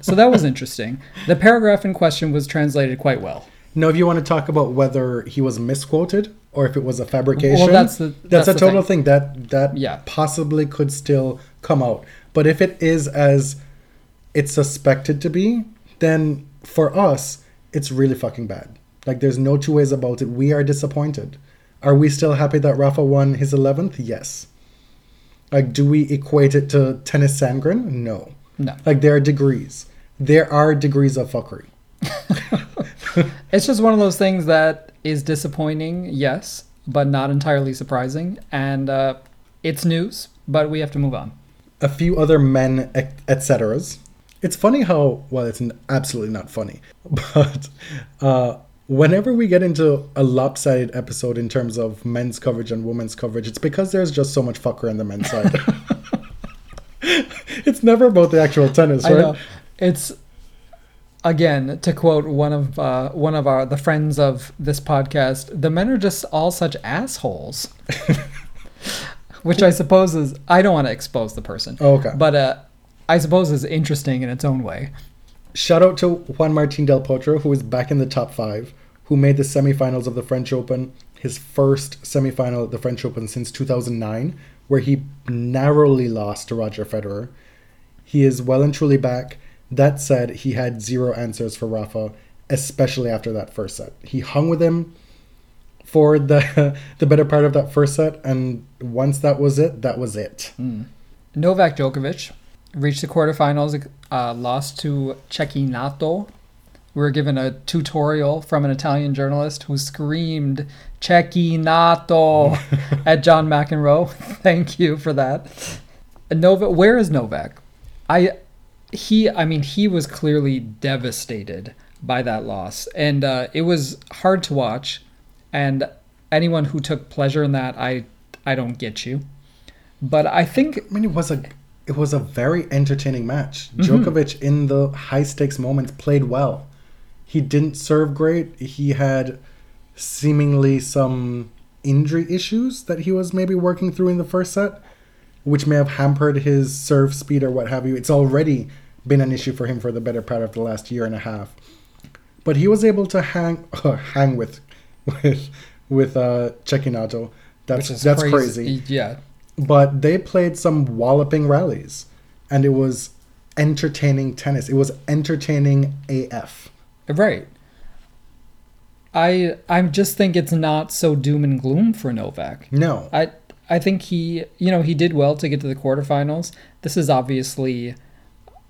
So that was interesting. The paragraph in question was translated quite well. Now, if you want to talk about whether he was misquoted or if it was a fabrication, well, that's a total thing that possibly could still come out. But if it is as it's suspected to be, then for us, it's really fucking bad. Like, there's no two ways about it. We are disappointed. Are we still happy that Rafa won his 11th? Yes. Like, do we equate it to tennis Sandgren? No. Like, there are degrees. There are degrees of fuckery. It's just one of those things that is disappointing, yes, but not entirely surprising. And it's news, but we have to move on. A few other men, et cetera's. It's funny how, well, it's absolutely not funny, but whenever we get into a lopsided episode in terms of men's coverage and women's coverage, it's because there's just so much fucker on the men's side. It's never about the actual tennis, right? I know. It's... Again, to quote one of the friends of this podcast, the men are just all such assholes, which I suppose is, I don't want to expose the person. Oh, okay. But I suppose is interesting in its own way. Shout out to Juan Martin Del Potro, who is back in the top five, who made the semifinals of the French Open, his first semifinal at the French Open since 2009, where he narrowly lost to Roger Federer. He is well and truly back. That said, he had zero answers for Rafa, especially after that first set. He hung with him for the better part of that first set, and once that was it, that was it. Mm. Novak Djokovic reached the quarterfinals, lost to Cecchinato. We were given a tutorial from an Italian journalist who screamed, Cecchinato, at John McEnroe. Thank you for that. Where is Novak? He was clearly devastated by that loss, and it was hard to watch. And anyone who took pleasure in that, I don't get you. But I think it was a very entertaining match. Mm-hmm. Djokovic in the high stakes moments played well. He didn't serve great. He had seemingly some injury issues that he was maybe working through in the first set, which may have hampered his serve speed or what have you. It's already been an issue for him for the better part of the last year and a half. But he was able to hang with Cecchinato. That's crazy. Yeah. But they played some walloping rallies, and it was entertaining tennis. It was entertaining AF. Right. I just think it's not so doom and gloom for Novak. No. I I think he did well to get to the quarterfinals. This is obviously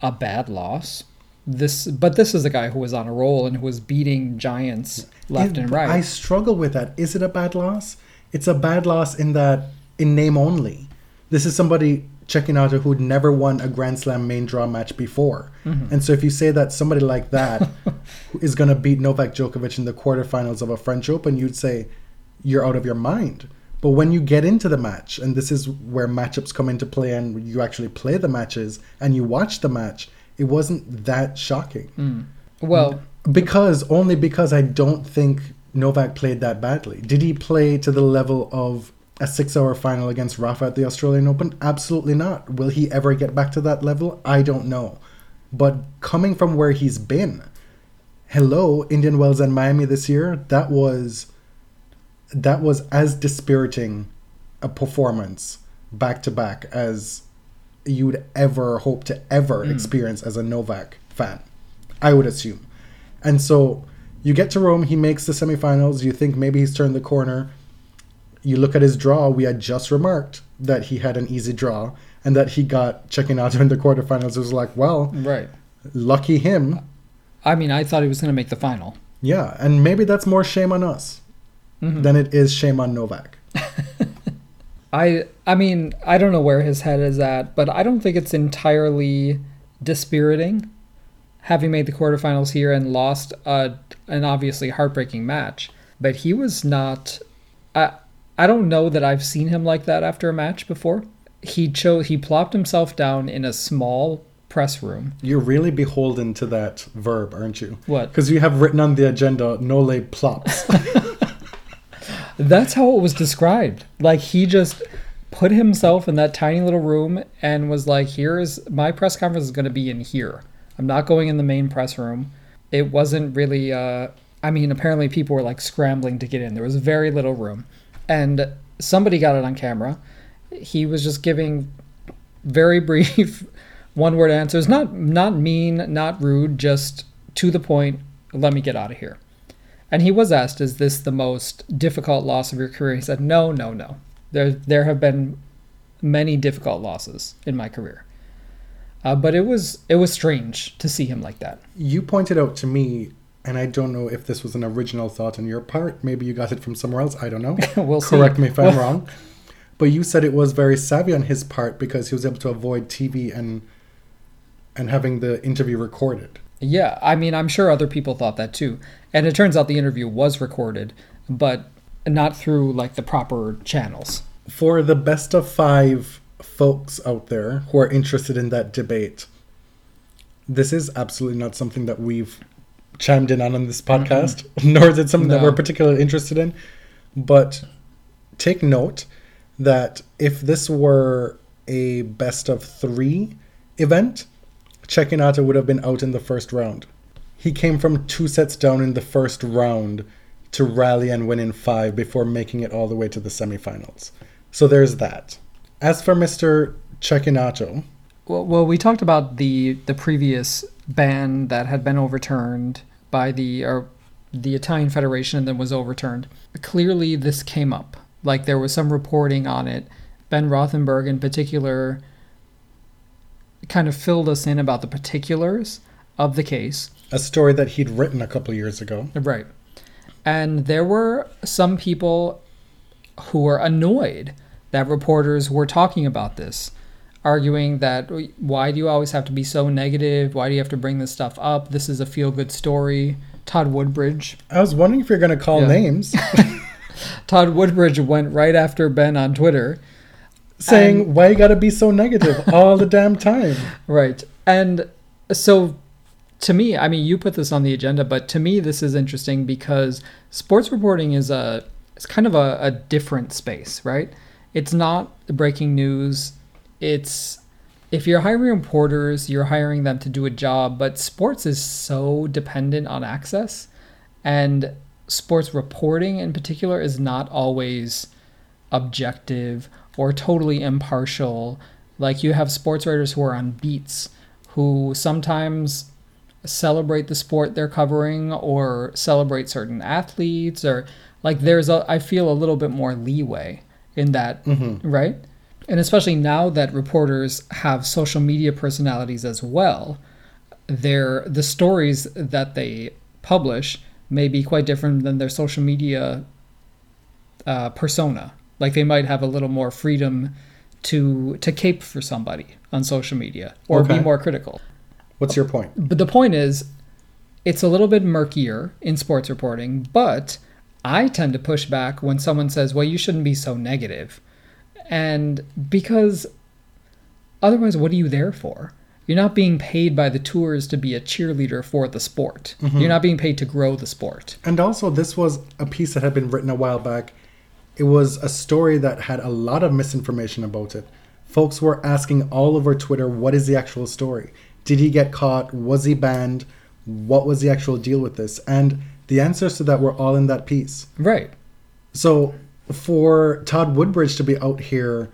a bad loss. But this is a guy who was on a roll and who was beating giants left and right. I struggle with that. Is it a bad loss? It's a bad loss in that, in name only. This is somebody, Cecchinato, who'd never won a Grand Slam main draw match before. Mm-hmm. And so if you say that somebody like that is going to beat Novak Djokovic in the quarterfinals of a French Open, you'd say you're out of your mind. But when you get into the match, and this is where matchups come into play and you actually play the matches and you watch the match, it wasn't that shocking. Mm. Well, because I don't think Novak played that badly. Did he play to the level of a 6-hour final against Rafa at the Australian Open? Absolutely not. Will he ever get back to that level? I don't know. But coming from where he's been, Indian Wells and Miami this year, that was as dispiriting a performance back to back as you'd ever hope to experience as a Novak fan, I would assume. And so you get to Rome, he makes the semifinals, you think maybe he's turned the corner. You look at his draw, we had just remarked that he had an easy draw and that he got Cecchinato in the quarterfinals. It was like, well, right. Lucky him. I mean, I thought he was going to make the final. Yeah, and maybe that's more shame on us than it is shame on Novak. I mean, I don't know where his head is at, but I don't think it's entirely dispiriting having made the quarterfinals here and lost an obviously heartbreaking match. But he was not... I don't know that I've seen him like that after a match before. He plopped himself down in a small press room. You're really beholden to that verb, aren't you? What? Because you have written on the agenda, Nole plops. That's how it was described. Like, he just put himself in that tiny little room and was like, here's my press conference is going to be in here. I'm not going in the main press room. It wasn't really, apparently people were like scrambling to get in. There was very little room. And somebody got it on camera. He was just giving very brief one-word answers. Not mean, not rude, just to the point, let me get out of here. And he was asked, is this the most difficult loss of your career? He said, no. There have been many difficult losses in my career. But it was strange to see him like that. You pointed out to me, and I don't know if this was an original thought on your part. Maybe you got it from somewhere else. I don't know. We'll see. Correct me if I'm wrong. But you said it was very savvy on his part because he was able to avoid TV and having the interview recorded. Yeah, I mean, I'm sure other people thought that too. And it turns out the interview was recorded, but not through like the proper channels. For the best of five folks out there who are interested in that debate, this is absolutely not something that we've chimed in on this podcast, nor is it something that we're particularly interested in. But take note that if this were a best of three event, Cecchinato would have been out in the first round. He came from 2 sets down in the first round to rally and win in 5 before making it all the way to the semifinals. So there's that. As for Mr. Cecchinato... Well, we talked about the previous ban that had been overturned by the Italian Federation and then was overturned. Clearly, this came up. Like, there was some reporting on it. Ben Rothenberg, in particular... kind of filled us in about the particulars of the case. A story that he'd written a couple of years ago. Right. And there were some people who were annoyed that reporters were talking about this, arguing that, why do you always have to be so negative? Why do you have to bring this stuff up? This is a feel-good story. Todd Woodbridge. I was wondering if you're going to call names. Todd Woodbridge went right after Ben on Twitter, saying, why you gotta be so negative all the damn time? Right. And so, to me, I mean, you put this on the agenda, but to me, this is interesting because sports reporting is kind of a different space, right? It's not breaking news. It's, if you're hiring reporters, you're hiring them to do a job, but sports is so dependent on access, and sports reporting in particular is not always objective or totally impartial. Like, you have sports writers who are on beats, who sometimes celebrate the sport they're covering or celebrate certain athletes, or like, I feel a little bit more leeway in that, right? And especially now that reporters have social media personalities as well, the stories that they publish may be quite different than their social media persona. Like, they might have a little more freedom to cape for somebody on social media or be more critical. What's your point? But the point is, it's a little bit murkier in sports reporting, but I tend to push back when someone says, well, you shouldn't be so negative. And because otherwise, what are you there for? You're not being paid by the tours to be a cheerleader for the sport. Mm-hmm. You're not being paid to grow the sport. And also, this was a piece that had been written a while back. It was a story that had a lot of misinformation about it. Folks were asking all over Twitter, what is the actual story? Did he get caught? Was he banned? What was the actual deal with this? And the answers to that were all in that piece. Right. So for Todd Woodbridge to be out here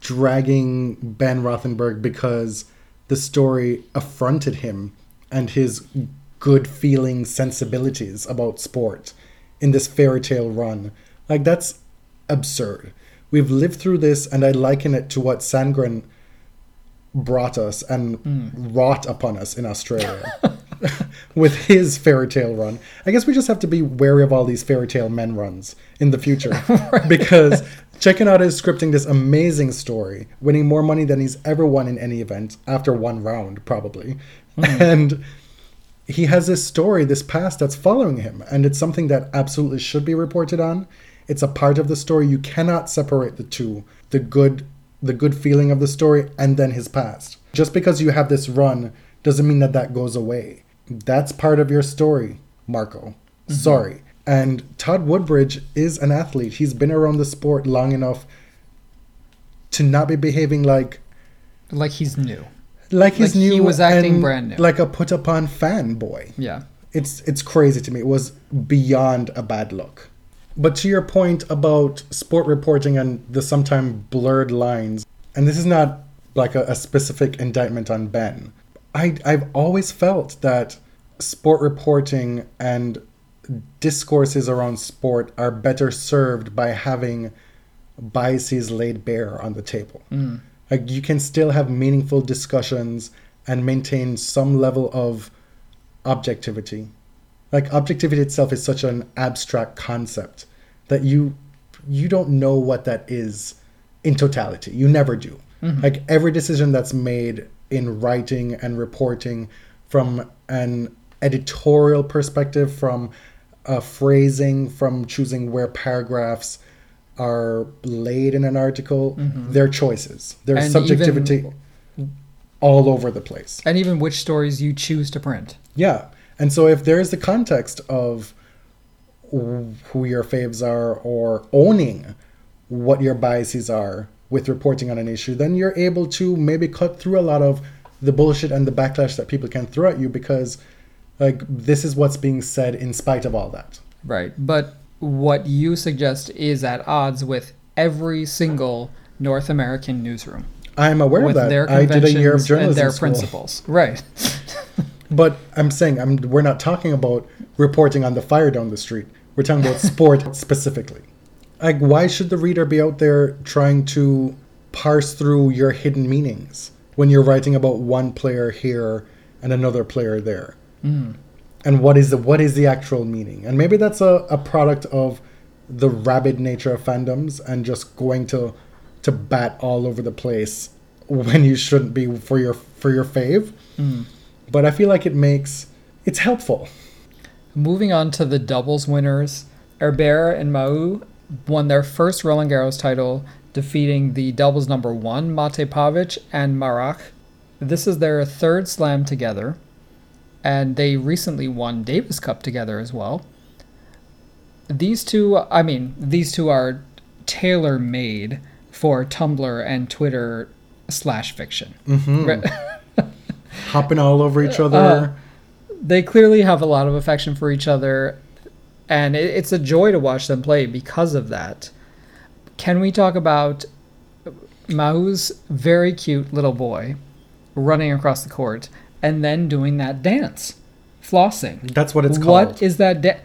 dragging Ben Rothenberg because the story affronted him and his good feeling sensibilities about sport in this fairy tale run, like, that's absurd. We've lived through this, and I liken it to what Sandgren brought us and wrought upon us in Australia with his fairy tale run. I guess we just have to be wary of all these fairy tale men runs in the future. Right. Because Cecchinato is scripting this amazing story, winning more money than he's ever won in any event after one round, probably. And he has this story, this past that's following him, and it's something that absolutely should be reported on. It's a part of the story. You cannot separate the two, the good feeling of the story and then his past. Just because you have this run doesn't mean that goes away. That's part of your story, Marco. Sorry. And Todd Woodbridge is an athlete. He's been around the sport long enough to not be behaving like he's new. Like he's new. He was acting brand new. Like a put-upon fanboy. Yeah. It's crazy to me. It was beyond a bad look. But to your point about sport reporting and the sometimes blurred lines, and this is not like a specific indictment on Ben, I've always felt that sport reporting and discourses around sport are better served by having biases laid bare on the table. Like, you can still have meaningful discussions and maintain some level of objectivity. Like, objectivity itself is such an abstract concept that you don't know what that is in totality. You never do. Like, every decision that's made in writing and reporting, from an editorial perspective, from phrasing, from choosing where paragraphs are laid in an article, their choices, their subjectivity, even all over the place. And even which stories you choose to print. Yeah. And so if there is the context of who your faves are or owning what your biases are with reporting on an issue, then you're able to maybe cut through a lot of the bullshit and the backlash that people can throw at you because, like, this is what's being said in spite of all that. Right. But what you suggest is at odds with every single North American newsroom. I'm aware of that. Their conventions, I did a year of journalism and their school. Principles. Right. But I'm saying we're not talking about reporting on the fire down the street. We're talking about sport specifically. Like, why should the reader be out there trying to parse through your hidden meanings when you're writing about one player here and another player there? And what is the actual meaning? And maybe that's a product of the rabid nature of fandoms and just going to bat all over the place when you shouldn't be for your fave. But I feel like it's helpful. Moving on to the doubles winners, Herbert and Mahou won their first Roland Garros title, defeating the doubles number one, Mate Pavic, and Marach. This is their third slam together, and they recently won Davis Cup together as well. These two are tailor-made for Tumblr and Twitter /fiction. Hopping all over each other. They clearly have a lot of affection for each other, and it's a joy to watch them play because of that. Can we talk about Mahou's very cute little boy running across the court and then doing that dance? Flossing. That's what it's called. What is that dance?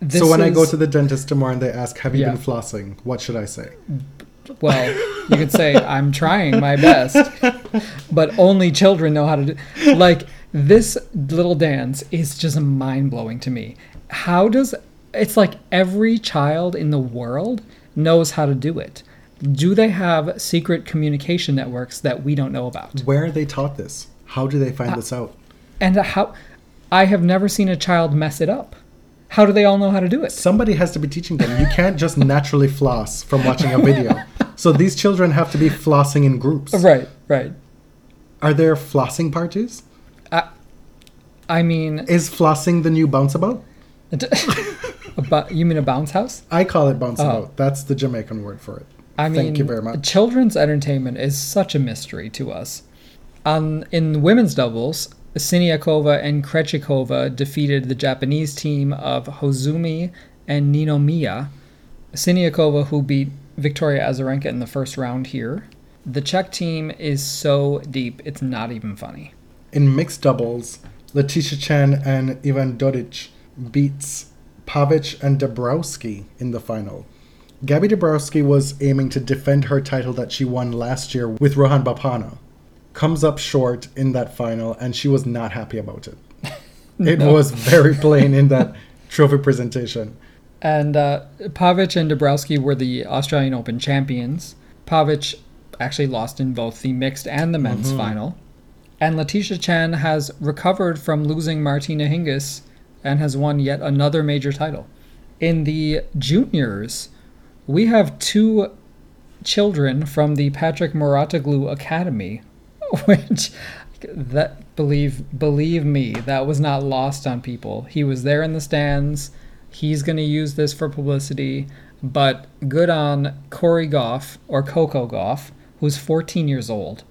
This so when I go to the dentist tomorrow and they ask, have you been flossing? What should I say? Well, you could say, I'm trying my best. But only children know how to do... Like, this little dance is just mind-blowing to me. How does... It's like every child in the world knows how to do it. Do they have secret communication networks that we don't know about? Where are they taught this? How do they find this out? And how... I have never seen a child mess it up. How do they all know how to do it? Somebody has to be teaching them. You can't just naturally floss from watching a video. So these children have to be flossing in groups. Right, right. Are there flossing parties? I mean... Is flossing the new bounce-about? You mean a bounce house? I call it bounce-about. Oh. That's the Jamaican word for it. Thank you very much. Children's entertainment is such a mystery to us. In women's doubles... Siniakova and Krejcikova defeated the Japanese team of Hozumi and Ninomiya. Siniakova, who beat Victoria Azarenka in the first round here. The Czech team is so deep, it's not even funny. In mixed doubles, Leticia Chan and Ivan Dodic beats Pavic and Dabrowski in the final. Gabi Dabrowski was aiming to defend her title that she won last year with Rohan Bopanna. Comes up short in that final, and she was not happy about it. It was very plain in that trophy presentation. And Pavic and Dabrowski were the Australian Open champions. Pavic actually lost in both the mixed and the men's final. And Leticia Chan has recovered from losing Martina Hingis and has won yet another major title. In the juniors, we have two children from the Patrick Mouratoglou Academy, which, that believe me, that was not lost on people. He was there in the stands. He's going to use this for publicity. But good on Cori Gauff, or Coco Gauff, who's 14 years old,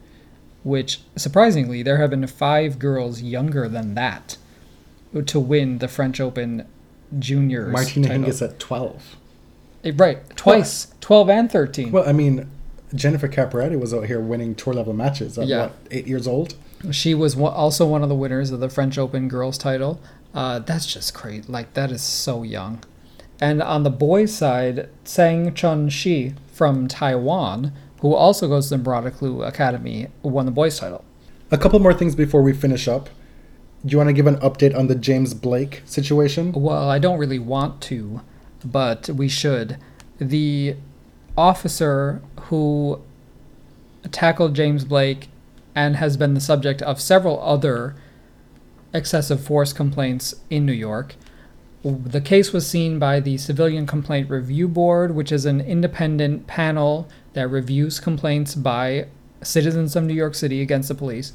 which, surprisingly, there have been 5 girls younger than that to win the French Open juniors Martina title. Hingis at 12. Right, twice, 12 and 13. Well, I mean... Jennifer Caporetti was out here winning tour-level matches at, 8 years old? She was also one of the winners of the French Open girls title. That's just great. Like, that is so young. And on the boys' side, Tseng Chun-Shi from Taiwan, who also goes to the Mouratoglou Academy, won the boys' title. A couple more things before we finish up. Do you want to give an update on the James Blake situation? Well, I don't really want to, but we should. The officer who tackled James Blake and has been the subject of several other excessive force complaints in New York. The case was seen by the Civilian Complaint Review Board, which is an independent panel that reviews complaints by citizens of New York City against the police.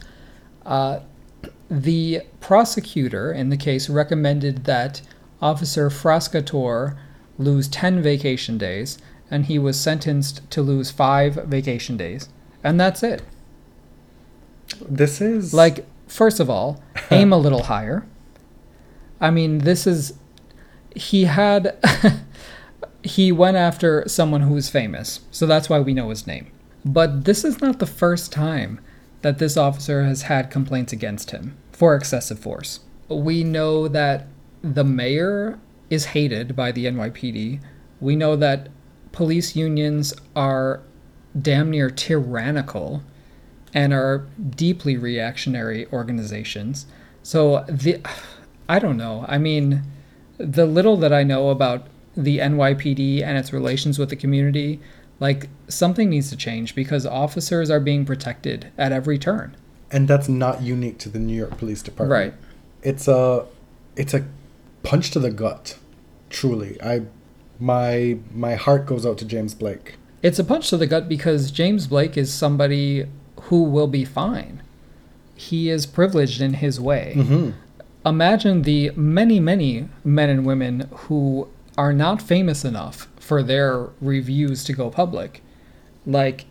The prosecutor in the case recommended that Officer Frascator lose 10 vacation days, and he was sentenced to lose 5 vacation days. And that's it. This is... Like, first of all, aim a little higher. I mean, this is... He had... he went after someone who's famous. So that's why we know his name. But this is not the first time that this officer has had complaints against him for excessive force. We know that the mayor is hated by the NYPD. We know that police unions are damn near tyrannical and are deeply reactionary organizations. So I don't know. I mean, the little that I know about the NYPD and its relations with the community, like, something needs to change because officers are being protected at every turn. And that's not unique to the New York Police Department. Right. It's a punch to the gut, truly. My heart goes out to James Blake. It's a punch to the gut because James Blake is somebody who will be fine. He is privileged in his way. Mm-hmm. Imagine the many, many men and women who are not famous enough for their reviews to go public. Like,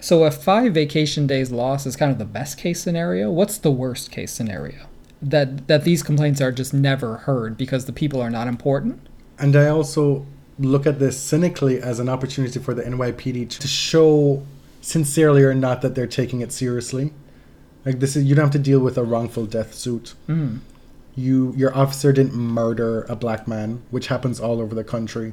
so if 5 vacation days loss is kind of the best case scenario, what's the worst case scenario? That these complaints are just never heard because the people are not important? And I also look at this cynically as an opportunity for the NYPD to show, sincerely or not, that they're taking it seriously. Like, you don't have to deal with a wrongful death suit. Mm. your officer didn't murder a black man, which happens all over the country.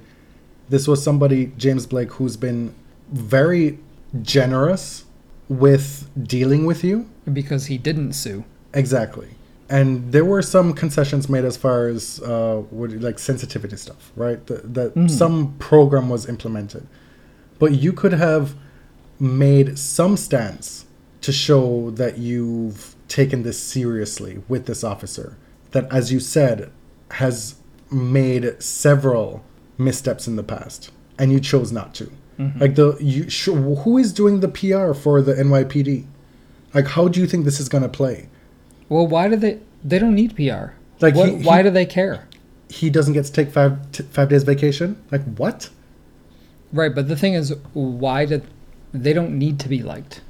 This was somebody, James Blake, who's been very generous with dealing with you. Because he didn't sue. Exactly. And there were some concessions made as far as like sensitivity stuff, right? Some program was implemented. But you could have made some stance to show that you've taken this seriously with this officer that, as you said, has made several missteps in the past, and you chose not to. Mm-hmm. Like, who is doing the PR for the NYPD? Like, how do you think this is going to play? Well, why do they don't need PR? Like, why do they care? He doesn't get to take 5 days vacation? Like, what? Right, but the thing is, why do they don't need to be liked?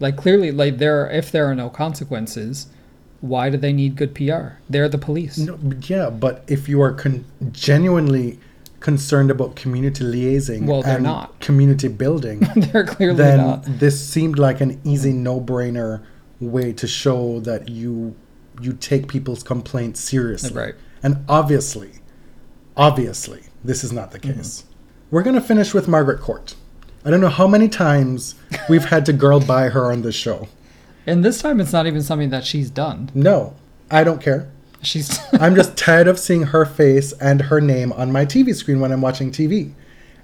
Like, clearly, like, if there are no consequences, why do they need good PR? They're the police. No, yeah, but if you are genuinely concerned about community liaising and not community building, they're clearly then not. This seemed like an easy no-brainer way to show that you take people's complaints seriously. Right. And obviously, this is not the case. Mm-hmm. We're going to finish with Margaret Court. I don't know how many times we've had to girl by her on this show. And this time it's not even something that she's done. No, I don't care. I'm just tired of seeing her face and her name on my TV screen when I'm watching TV.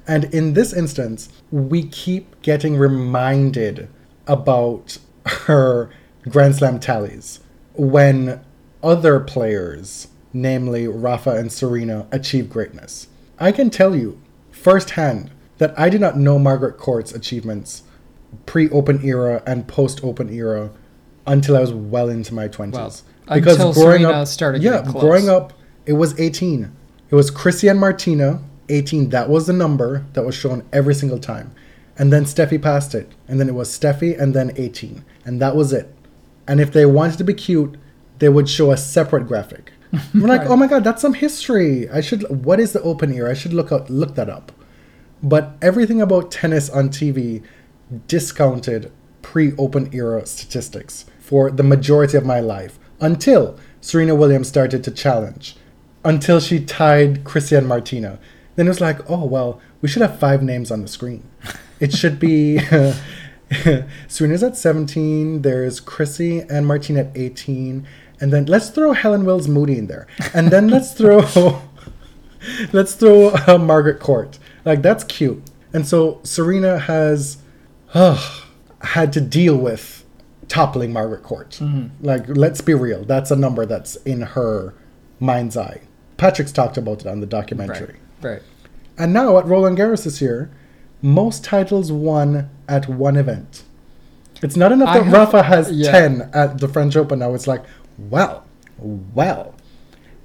And in this instance, we keep getting reminded about her Grand Slam tallies when other players, namely Rafa and Serena, achieve greatness. I can tell you firsthand that I did not know Margaret Court's achievements pre-open era and post-open era until I was well into my 20s. Well, because until growing Serena up, started getting close. Growing up, it was 18. It was Chrissy and Martina, 18. That was the number that was shown every single time. And then Steffi passed it. And then it was Steffi and then 18. And that was it. And if they wanted to be cute, they would show a separate graphic. We're like, right. Oh my God, that's some history. What is the open era? I should look that up. But everything about tennis on TV discounted pre-open era statistics for the majority of my life until Serena Williams started to challenge, until she tied Chrissy and Martina. Then it was like, oh, well, we should have five names on the screen. It should be Serena's at 17, there's Chrissy and Martina at 18, and then let's throw Helen Wills-Moody in there. And then let's throw Margaret Court. Like, that's cute. And so Serena has had to deal with toppling Margaret Court. Mm-hmm. Like, let's be real. That's a number that's in her mind's eye. Patrick's talked about it on the documentary. Right. And now at Roland Garros this year, most titles won at one event. It's not enough that Rafa has 10 at the French Open. Now it's like, well,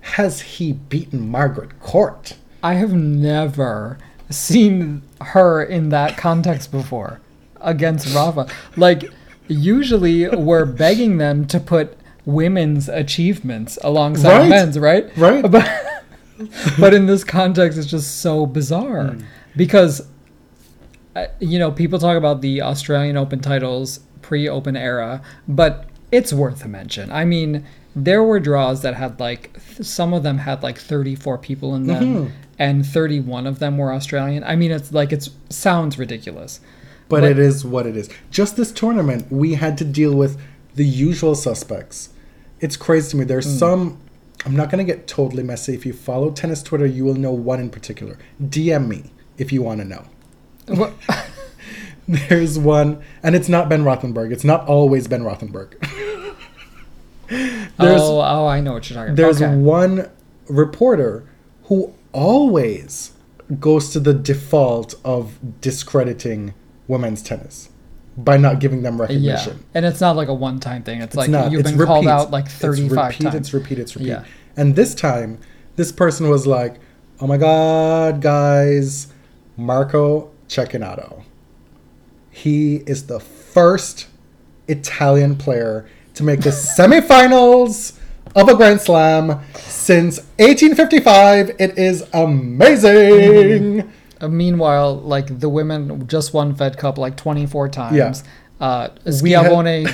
has he beaten Margaret Court? I have never seen her in that context before against Rafa. Like, usually we're begging them to put women's achievements alongside men's, right? Right. But in this context, it's just so bizarre because, you know, people talk about the Australian Open titles pre-Open era, but it's worth a mention. I mean, there were draws that had some of them had 34 people in them. Mm-hmm. And 31 of them were Australian. I mean, it sounds ridiculous. But it is what it is. Just this tournament, we had to deal with the usual suspects. It's crazy to me. There's some... I'm not going to get totally messy. If you follow tennis Twitter, you will know one in particular. DM me if you want to know. Well, there's one... And it's not Ben Rothenberg. It's not always Ben Rothenberg. Oh, I know what you're talking about. There's one reporter who... always goes to the default of discrediting women's tennis by not giving them recognition. Yeah. And it's not like a one-time thing. It's like not, you've been repeat. Called out like 35 times. It's repeat. Yeah. And this time, this person was like, oh my God, guys, Marco Cecchinato. He is the first Italian player to make the semifinals of a Grand Slam since 1855. It is amazing. Mm-hmm. Meanwhile, the women just won Fed Cup 24 times. Yeah. Schiavone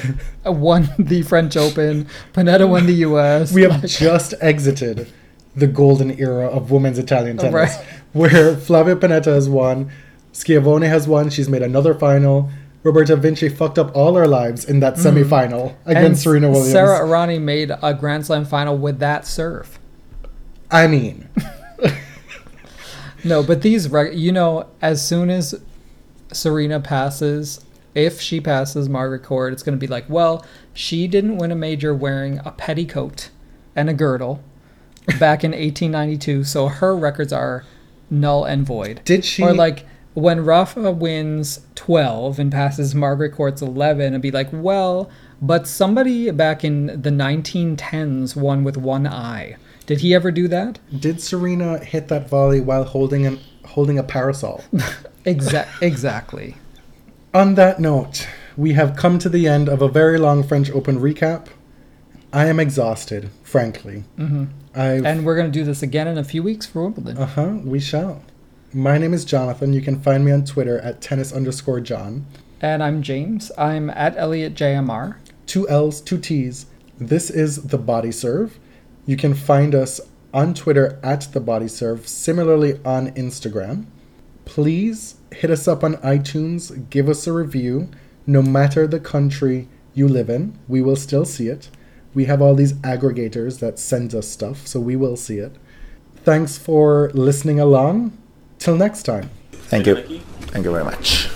won the French Open. Panetta won the U.S. We have just exited the golden era of women's Italian tennis, right, where Flavia Panetta has won, Schiavone has won, she's made another final. Roberta Vinci fucked up all our lives in that semifinal against and Serena Williams. Sarah Irani made a Grand Slam final with that serve. I mean. No, but these, you know, as soon as Serena passes, if she passes Margaret Court, it's going to be like, well, she didn't win a major wearing a petticoat and a girdle back in 1892, so her records are null and void. Did she? Or like, when Rafa wins 12 and passes Margaret Court's 11, and be like, well, but somebody back in the 1910s won with one eye. Did he ever do that? Did Serena hit that volley while holding a parasol? Exactly. On that note, we have come to the end of a very long French Open recap. I am exhausted, frankly. Mm-hmm. And we're going to do this again in a few weeks for Wimbledon. Uh-huh, we shall. My name is Jonathan. You can find me on Twitter at tennis_John. And I'm James. I'm at ElliotJMR. 2 L's, 2 T's. This is The Body Serve. You can find us on Twitter at The Body Serve, similarly on Instagram. Please hit us up on iTunes. Give us a review. No matter the country you live in, we will still see it. We have all these aggregators that send us stuff, so we will see it. Thanks for listening along. Till next time. Thank you. Thank you very much.